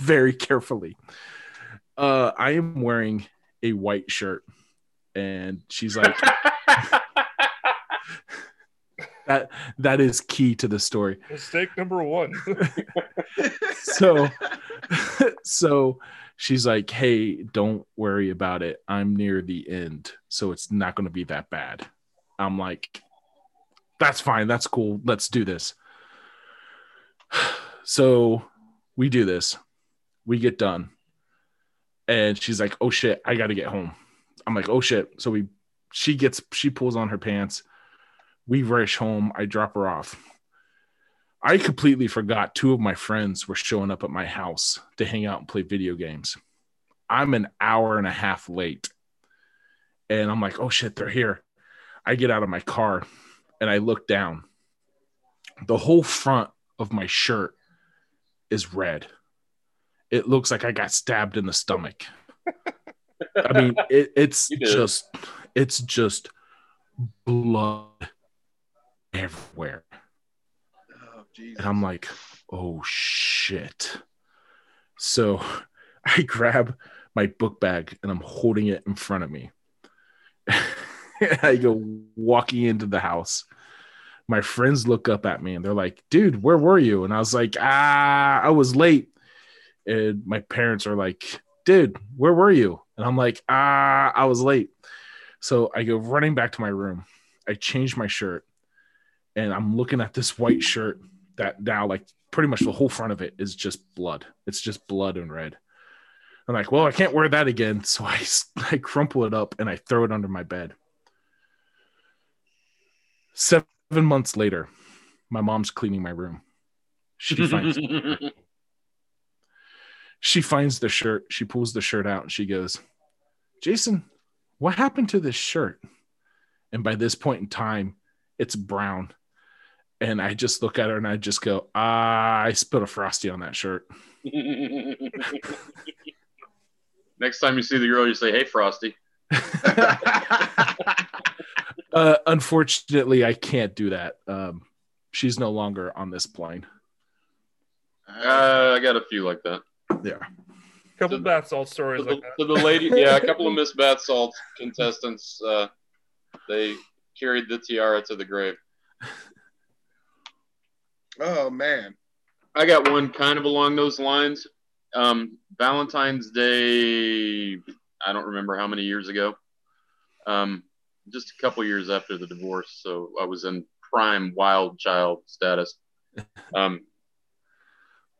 Very carefully. Uh, I am wearing a white shirt. And she's like, that that is key to the story. Mistake number one. so, so she's like, hey, don't worry about it. I'm near the end, so it's not going to be that bad. I'm like, that's fine. That's cool. Let's do this. So we do this. We get done. And she's like, oh, shit, I got to get home. I'm like, oh, shit. So we, she gets, she pulls on her pants. We rush home. I drop her off. I completely forgot two of my friends were showing up at my house to hang out and play video games. I'm an hour and a half late. And I'm like, oh shit, they're here. I get out of my car and I look down. The whole front of my shirt is red. It looks like I got stabbed in the stomach. I mean, it, it's just, it's just blood everywhere. Jesus. And I'm like, oh, shit. So I grab my book bag and I'm holding it in front of me. I go walking into the house. My friends look up at me and they're like, dude, where were you? And I was like, ah, I was late. And my parents are like, dude, where were you? And I'm like, ah, I was late. So I go running back to my room. I change my shirt and I'm looking at this white shirt. That now, like, pretty much the whole front of it is just blood. It's just blood and red. I'm like, well, I can't wear that again. So I, I crumple it up and I throw it under my bed. Seven months later, my mom's cleaning my room. She finds she finds the shirt. She pulls the shirt out and she goes, Jason, what happened to this shirt? And by this point in time, it's brown. And I just look at her and I just go, ah, I spilled a Frosty on that shirt. Next time you see the girl, you say, hey, Frosty. uh, unfortunately, I can't do that. Um, she's no longer on this plane. Uh, I got a few like that. Yeah. A couple of bath salt stories like that. To the lady, yeah, a couple of Miss Bath Salt contestants, uh, they carried the tiara to the grave. Oh, man. I got one kind of along those lines. Um, Valentine's Day, I don't remember how many years ago. Um, just a couple years after the divorce. So I was in prime wild child status. Um,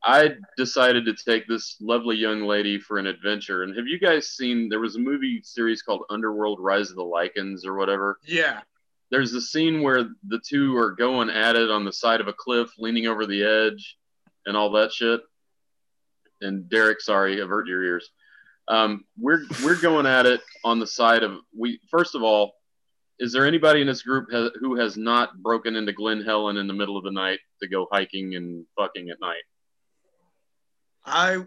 I decided to take this lovely young lady for an adventure. And have you guys seen, there was a movie series called Underworld Rise of the Lycans or whatever. Yeah. There's a scene where the two are going at it on the side of a cliff, leaning over the edge and all that shit. And Derek, sorry, avert your ears. Um, we're, we're going at it on the side of, we, first of all, is there anybody in this group ha- who has not broken into Glen Helen in the middle of the night to go hiking and fucking at night? I,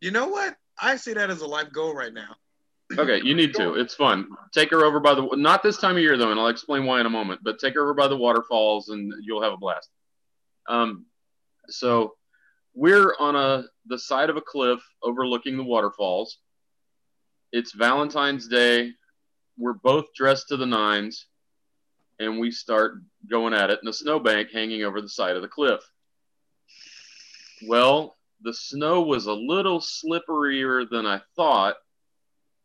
you know what? I see that as a life goal right now. Okay, you need to. It's fun. Take her over by the, not this time of year though, and I'll explain why in a moment, but take her over by the waterfalls and you'll have a blast. Um, so we're on a, the side of a cliff overlooking the waterfalls. It's Valentine's Day. We're both dressed to the nines and we start going at it in a snowbank hanging over the side of the cliff. Well, the snow was a little slipperier than I thought.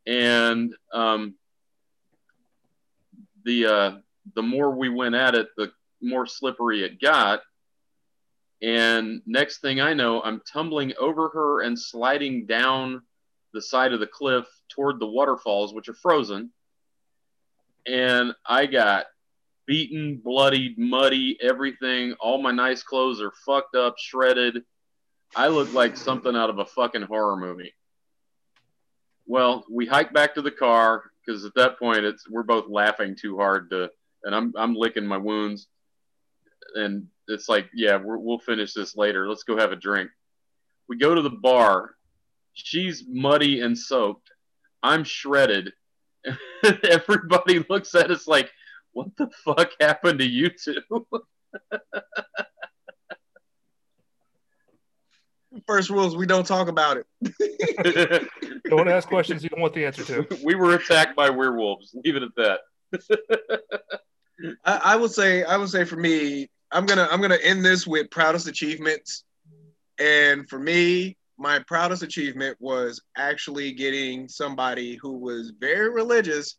And um, the uh, the more we went at it, the more slippery it got. And next thing I know, I'm tumbling over her and sliding down the side of the cliff toward the waterfalls, which are frozen. And I got beaten, bloodied, muddy, everything. All my nice clothes are fucked up, shredded. I look like something out of a fucking horror movie. Well, we hike back to the car because at that point it's we're both laughing too hard to, and I'm I'm licking my wounds, and it's like, yeah, we're, we'll finish this later. Let's go have a drink. We go to the bar. She's muddy and soaked. I'm shredded. Everybody looks at us like, what the fuck happened to you two? First rules, we don't talk about it. Don't ask questions you don't want the answer to. We were attacked by werewolves. Leave it at that. I, I would say, I would say for me, I'm gonna I'm gonna end this with proudest achievements. And for me, my proudest achievement was actually getting somebody who was very religious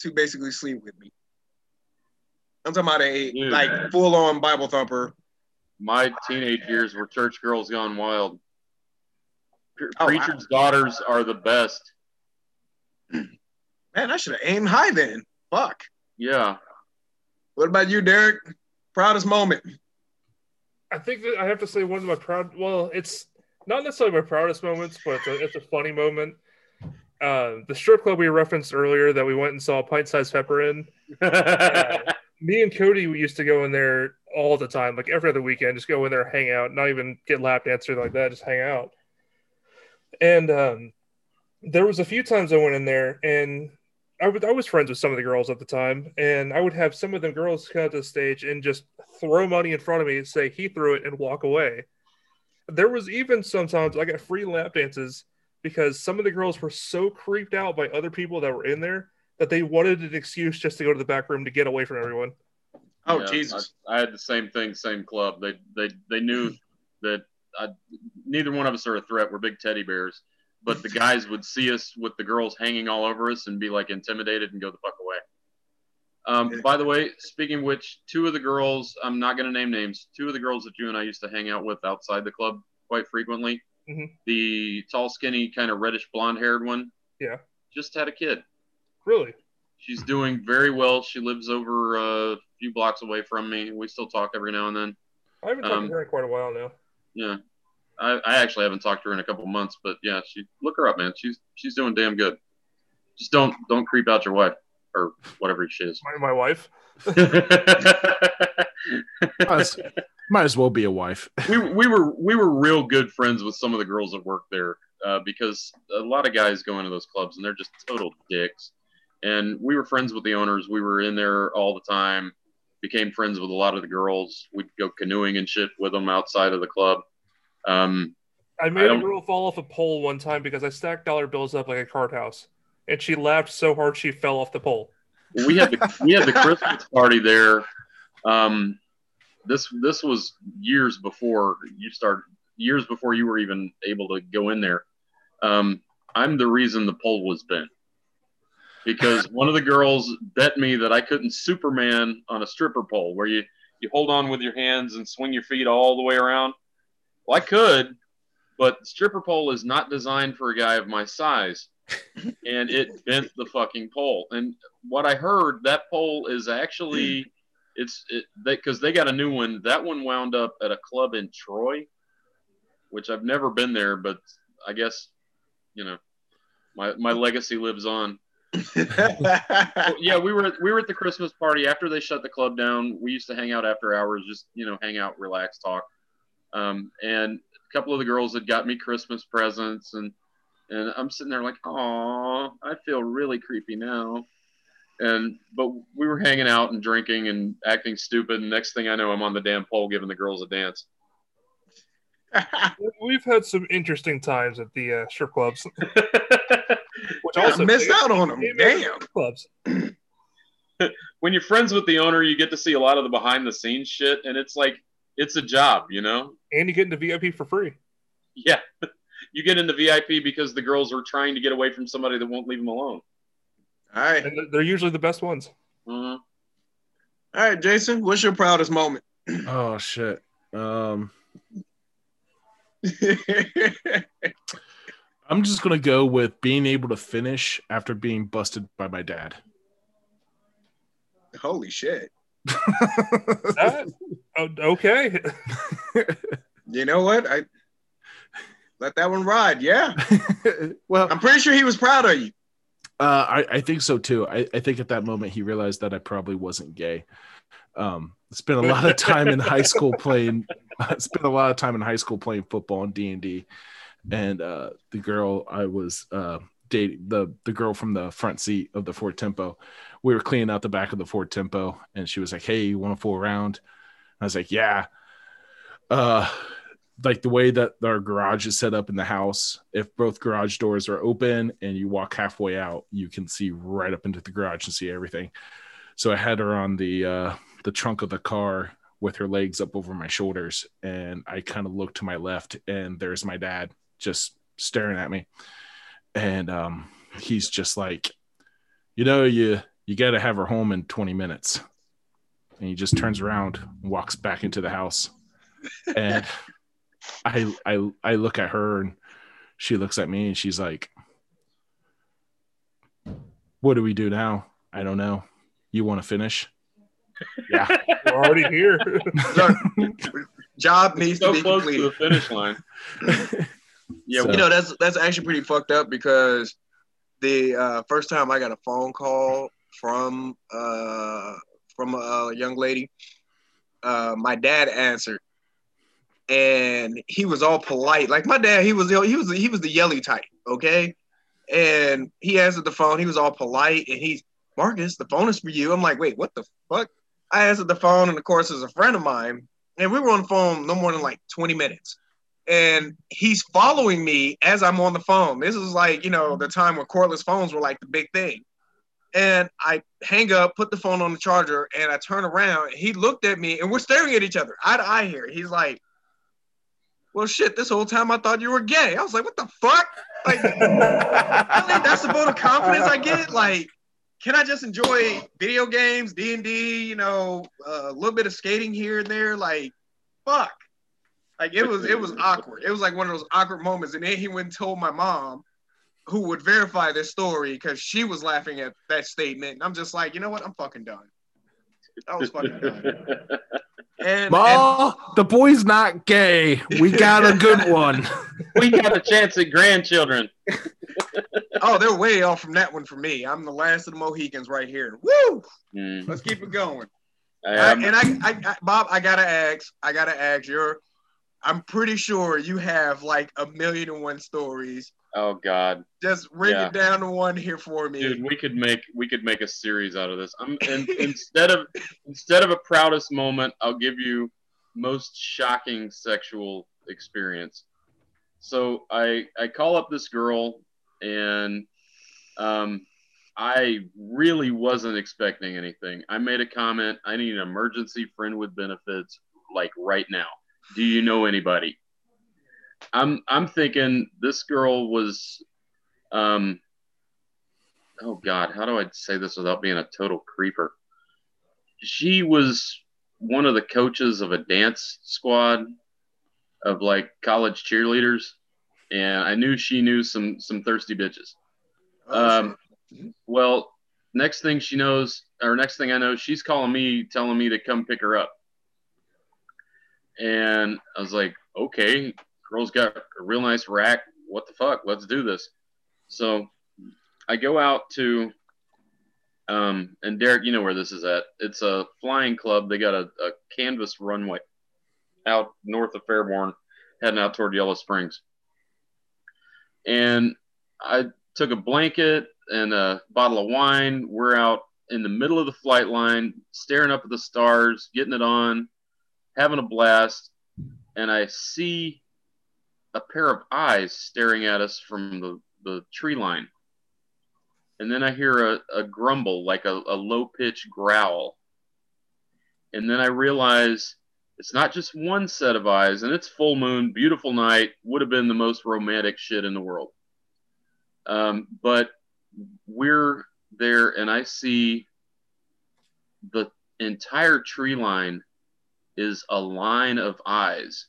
to basically sleep with me. I'm talking about a Dude, like man. full-on Bible thumper. My teenage years were church girls gone wild. Preacher's oh, wow. daughters are the best. Man, I should have aimed high then. Fuck. Yeah. What about you, Derek? Proudest moment? I think that I have to say one of my proud... Well, it's not necessarily my proudest moments, but it's a, it's a funny moment. Uh, the strip club we referenced earlier that we went and saw Pint-Sized Pepper in. uh, me and Cody, we used to go in there all the time, like every other weekend, just go in there, hang out, not even get lap dance or anything like that, just hang out. And um, there was a few times I went in there, and I, w- I was friends with some of the girls at the time, and I would have some of them girls come to the stage and just throw money in front of me and say, he threw it, and walk away. There was even sometimes I got free lap dances because some of the girls were so creeped out by other people that were in there that they wanted an excuse just to go to the back room to get away from everyone. Oh yeah, Jesus! I, I had the same thing, same club. They they they knew that I, neither one of us are a threat. We're big teddy bears, but the guys would see us with the girls hanging all over us and be like intimidated and go the fuck away. Um, by the way, speaking of which, two of the girls, I'm not going to name names. Two of the girls that you and I used to hang out with outside the club quite frequently. Mm-hmm. The tall, skinny, kind of reddish blonde-haired one. Yeah. Just had a kid. Really? She's doing very well. She lives over a few blocks away from me. We still talk every now and then. I haven't talked um, to her in quite a while now. Yeah. I, I actually haven't talked to her in a couple months, but yeah, she look her up, man. She's she's doing damn good. Just don't don't creep out your wife or whatever she is. My, my wife? Might as well be a wife. we we were we were real good friends with some of the girls that work there uh, because a lot of guys go into those clubs and they're just total dicks. And we were friends with the owners. We were in there all the time. Became friends with a lot of the girls. We'd go canoeing and shit with them outside of the club. Um, I made I a girl fall off a pole one time because I stacked dollar bills up like a card house, and she laughed so hard she fell off the pole. We had the, we had the Christmas party there. Um, this this was years before you started, years before you were even able to go in there. Um, I'm the reason the pole was bent. Because one of the girls bet me that I couldn't Superman on a stripper pole, where you you hold on with your hands and swing your feet all the way around. Well, I could, but the stripper pole is not designed for a guy of my size. And it bent the fucking pole. And what I heard, that pole is actually, it's it, they, because they got a new one. That one wound up at a club in Troy, which I've never been there, but I guess, you know, my my legacy lives on. So, yeah, we were we were at the Christmas party after they shut the club down. We used to hang out after hours, just, you know, hang out, relax, talk. Um, and a couple of the girls had got me Christmas presents, and and I'm sitting there like, oh, I feel really creepy now. And but we were hanging out and drinking and acting stupid. And next thing I know, I'm on the damn pole giving the girls a dance. We've had some interesting times at the uh, strip clubs. Which yeah, also I missed out on them. Damn. Clubs. When you're friends with the owner, you get to see a lot of the behind the scenes shit. And it's like, it's a job, you know? And you get into V I P for free. Yeah. You get into V I P because the girls are trying to get away from somebody that won't leave them alone. All right. And they're usually the best ones. Uh-huh. All right, Jason, what's your proudest moment? Oh, shit. Um, I'm just going to go with being able to finish after being busted by my dad. Holy shit. That, okay. You know what? I... Let that one ride, yeah. Well, I'm pretty sure he was proud of you. Uh, I, I think so, too. I, I think at that moment he realized that I probably wasn't gay. Um, spent a lot of time in high school playing. Spent a lot of time in high school playing football and D and D. And uh, the girl I was uh, dating, the the girl from the front seat of the Ford Tempo, we were cleaning out the back of the Ford Tempo, and she was like, "Hey, you want to fool around?" I was like, "Yeah." Uh. Like the way that our garage is set up in the house, if both garage doors are open and you walk halfway out, you can see right up into the garage and see everything. So I had her on the uh, the trunk of the car with her legs up over my shoulders, and I kind of looked to my left, and there's my dad just staring at me, and um, he's just like, you know, you you got to have her home in twenty minutes, and he just turns around and walks back into the house, and. I, I I look at her and she looks at me and she's like, what do we do now? I don't know. You want to finish? Yeah. We're already here. Look, job needs so to be close completed. To the finish line. Yeah, so. You know, that's that's actually pretty fucked up because the uh, first time I got a phone call from uh, from a young lady, uh, my dad answered. And he was all polite. Like my dad, he was he was he was the yelly type, okay? And he answered the phone. He was all polite, and he's, Marcus, the phone is for you. I'm like, wait, what the fuck? I answered the phone, and of course, it was a friend of mine, and we were on the phone no more than like twenty minutes. And he's following me as I'm on the phone. This is like, you know, the time when cordless phones were like the big thing. And I hang up, put the phone on the charger, and I turn around. And he looked at me, and we're staring at each other, eye to eye here. He's like, well, shit, this whole time I thought you were gay. I was like, what the fuck? Like, really? That's the vote of confidence I get? Like, can I just enjoy video games, D and D, you know, a uh, little bit of skating here and there? Like, fuck. Like, it was it was awkward. It was like one of those awkward moments. And then he went and told my mom, who would verify this story, because she was laughing at that statement. And I'm just like, you know what? I'm fucking done. I was fucking done. And, Ma, and, the boy's not gay. We got a good one. We got a chance at grandchildren. Oh, they're way off from that one for me. I'm the last of the Mohicans right here. Woo! Mm. Let's keep it going. I, I, and I, I, I, Bob, I gotta ask. I gotta ask. You're, I'm pretty sure you have like a million and one stories. Oh God! Just ring yeah. it down to one here for me, dude. We could make we could make a series out of this. I'm and, instead of instead of a proudest moment, I'll give you most shocking sexual experience. So I I call up this girl, and um I really wasn't expecting anything. I made a comment. I need an emergency friend with benefits, like right now. Do you know anybody? I'm I'm thinking this girl was, um, oh God, how do I say this without being a total creeper? She was one of the coaches of a dance squad of like college cheerleaders, and I knew she knew some some thirsty bitches. Um, well, next thing she knows, or next thing I know, she's calling me, telling me to come pick her up. And I was like, okay, girl's got a real nice rack. What the fuck? Let's do this. So I go out to, um, and Derek, you know where this is at. It's a flying club. They got a, a canvas runway out north of Fairborn, heading out toward Yellow Springs. And I took a blanket and a bottle of wine. We're out in the middle of the flight line, staring up at the stars, getting it on, having a blast, and I see a pair of eyes staring at us from the, the tree line. And then I hear a, a grumble, like a, a low-pitched growl. And then I realize it's not just one set of eyes, and it's full moon, beautiful night, would have been the most romantic shit in the world. Um, but we're there, and I see the entire tree line is a line of eyes,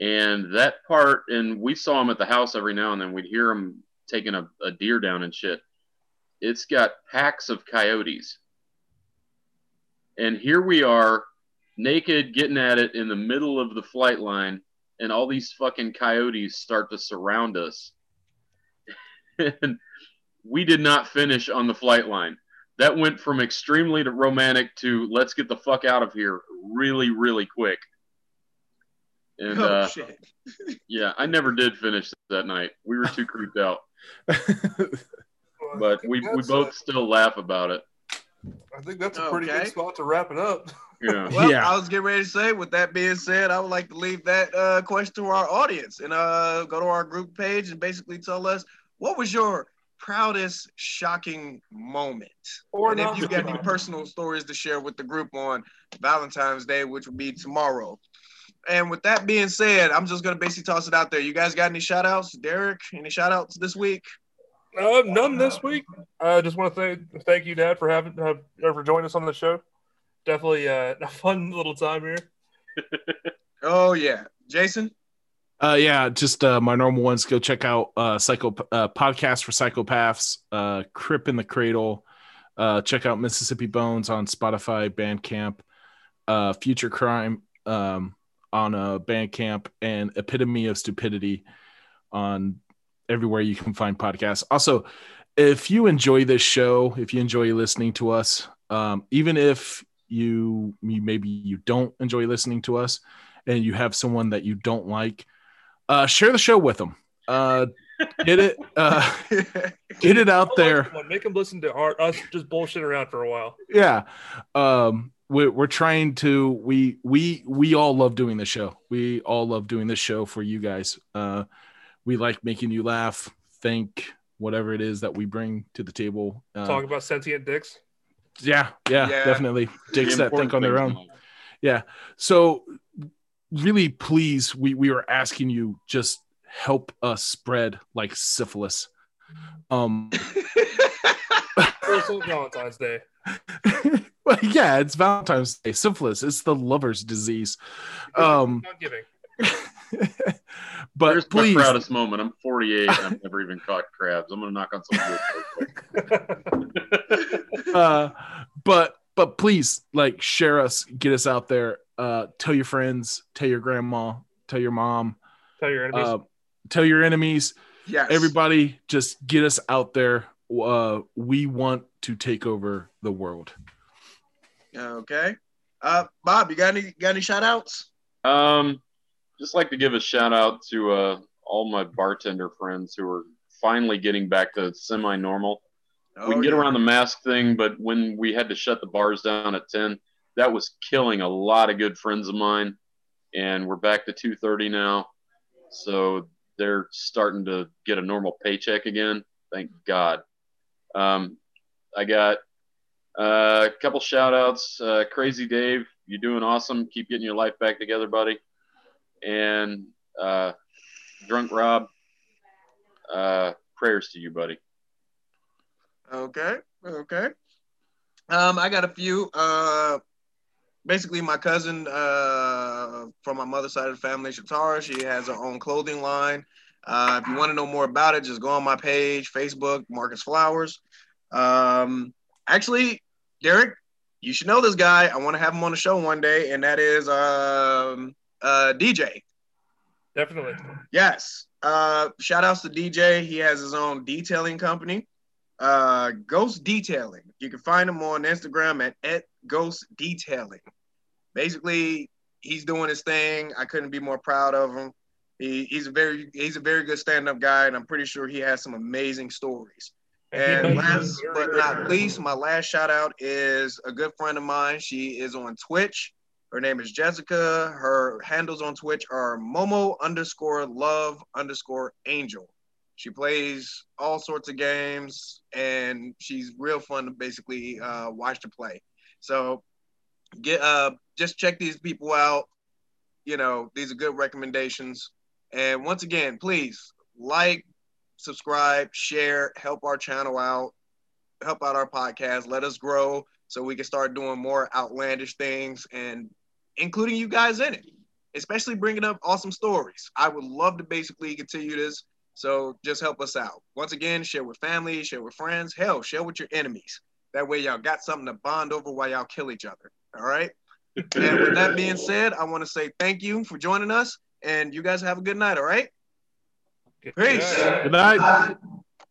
and that part, and we saw them at the house every now and then, we'd hear them taking a, a deer down and shit. It's got packs of coyotes, and here we are naked getting at it in the middle of the flight line, and all these fucking coyotes start to surround us. And we did not finish on the flight line. That went from extremely romantic to let's get the fuck out of here really, really quick. And oh, uh, shit. Yeah, I never did finish that night. We were too creeped out. But we, we both a, still laugh about it. I think that's a okay. pretty good spot to wrap it up. Yeah. Well, yeah. I was getting ready to say, with that being said, I would like to leave that uh, question to our audience and uh, go to our group page and basically tell us, what was your proudest shocking moment, or and if you got any personal stories to share with the group on Valentine's Day, which will be tomorrow. And with that being said, I'm just gonna basically toss it out there. You guys got any shout outs? Derek, any shout outs this week? Uh, none this week. I just want to thank thank you, Dad, for having have, for joining us on the show. Definitely uh, a fun little time here. Oh yeah, Jason. Uh, yeah, just uh, my normal ones. Go check out uh, Psycho uh, Podcast for Psychopaths, uh, Crip in the Cradle. Uh, check out Mississippi Bones on Spotify, Bandcamp, uh, Future Crime um, on uh, Bandcamp, and Epitome of Stupidity on everywhere you can find podcasts. Also, if you enjoy this show, if you enjoy listening to us, um, even if you, you maybe you don't enjoy listening to us and you have someone that you don't like, Uh, share the show with them. Uh, get it, uh, get it out there. Make them listen to our, us just bullshit around for a while. Yeah, um, we, we're trying to. We we we all love doing the show. We all love doing this show for you guys. Uh, we like making you laugh, think, whatever it is that we bring to the table. Uh, Talk about sentient dicks. Yeah, yeah, yeah. Definitely dicks that think on their own. Yeah, so. Really, please, we, we are asking you, just help us spread like syphilis. Um, Valentine's Day. Well, yeah, it's Valentine's Day. Syphilis, it's the lover's disease. Um, not giving. But here's please, my proudest moment. I'm forty-eight. And I've never even caught crabs. I'm gonna knock on some wood real quick. uh, but but please, like, share us, get us out there. Uh, tell your friends, tell your grandma, tell your mom, tell your enemies. Uh, tell your enemies. Yes. Everybody, just get us out there. Uh, we want to take over the world. Okay. Uh, Bob, you got any got any shout outs? Um, just like to give a shout out to uh, all my bartender friends who are finally getting back to semi-normal. Oh, we can get yeah. around the mask thing, but when we had to shut the bars down at ten, that was killing a lot of good friends of mine, and we're back to two thirty now. So they're starting to get a normal paycheck again. Thank God. Um, I got uh, a couple shout outs. Uh, Crazy Dave, you're doing awesome. Keep getting your life back together, buddy. And uh, Drunk Rob, uh, prayers to you, buddy. Okay. Okay. Um, I got a few, uh, basically my cousin uh, from my mother's side of the family, Shatara, she has her own clothing line. Uh, if you want to know more about it, just go on my page, Facebook, Marcus Flowers. Um, actually, Derek, you should know this guy. I want to have him on the show one day, and that is um, uh, D J. Definitely. Yes. Uh, shout outs to D J. He has his own detailing company, uh, Ghost Detailing. You can find him on Instagram at, at Ghost Detailing. Basically, he's doing his thing. I couldn't be more proud of him. He, he's a very he's a very good stand-up guy, and I'm pretty sure he has some amazing stories. And last but not least, my last shout-out is a good friend of mine. She is on Twitch. Her name is Jessica. Her handles on Twitch are Momo underscore love underscore angel. She plays all sorts of games, and she's real fun to basically uh, watch to play. So get uh, just check these people out. You know, these are good recommendations. And once again, please like, subscribe, share, help our channel out, help out our podcast, let us grow so we can start doing more outlandish things and including you guys in it, especially bringing up awesome stories. I would love to basically continue this, so just help us out. Once again, share with family, share with friends, hell, share with your enemies. That way y'all got something to bond over while y'all kill each other, all right? And with that being said, I want to say thank you for joining us, and you guys have a good night, all right? Peace. Good night. Good night.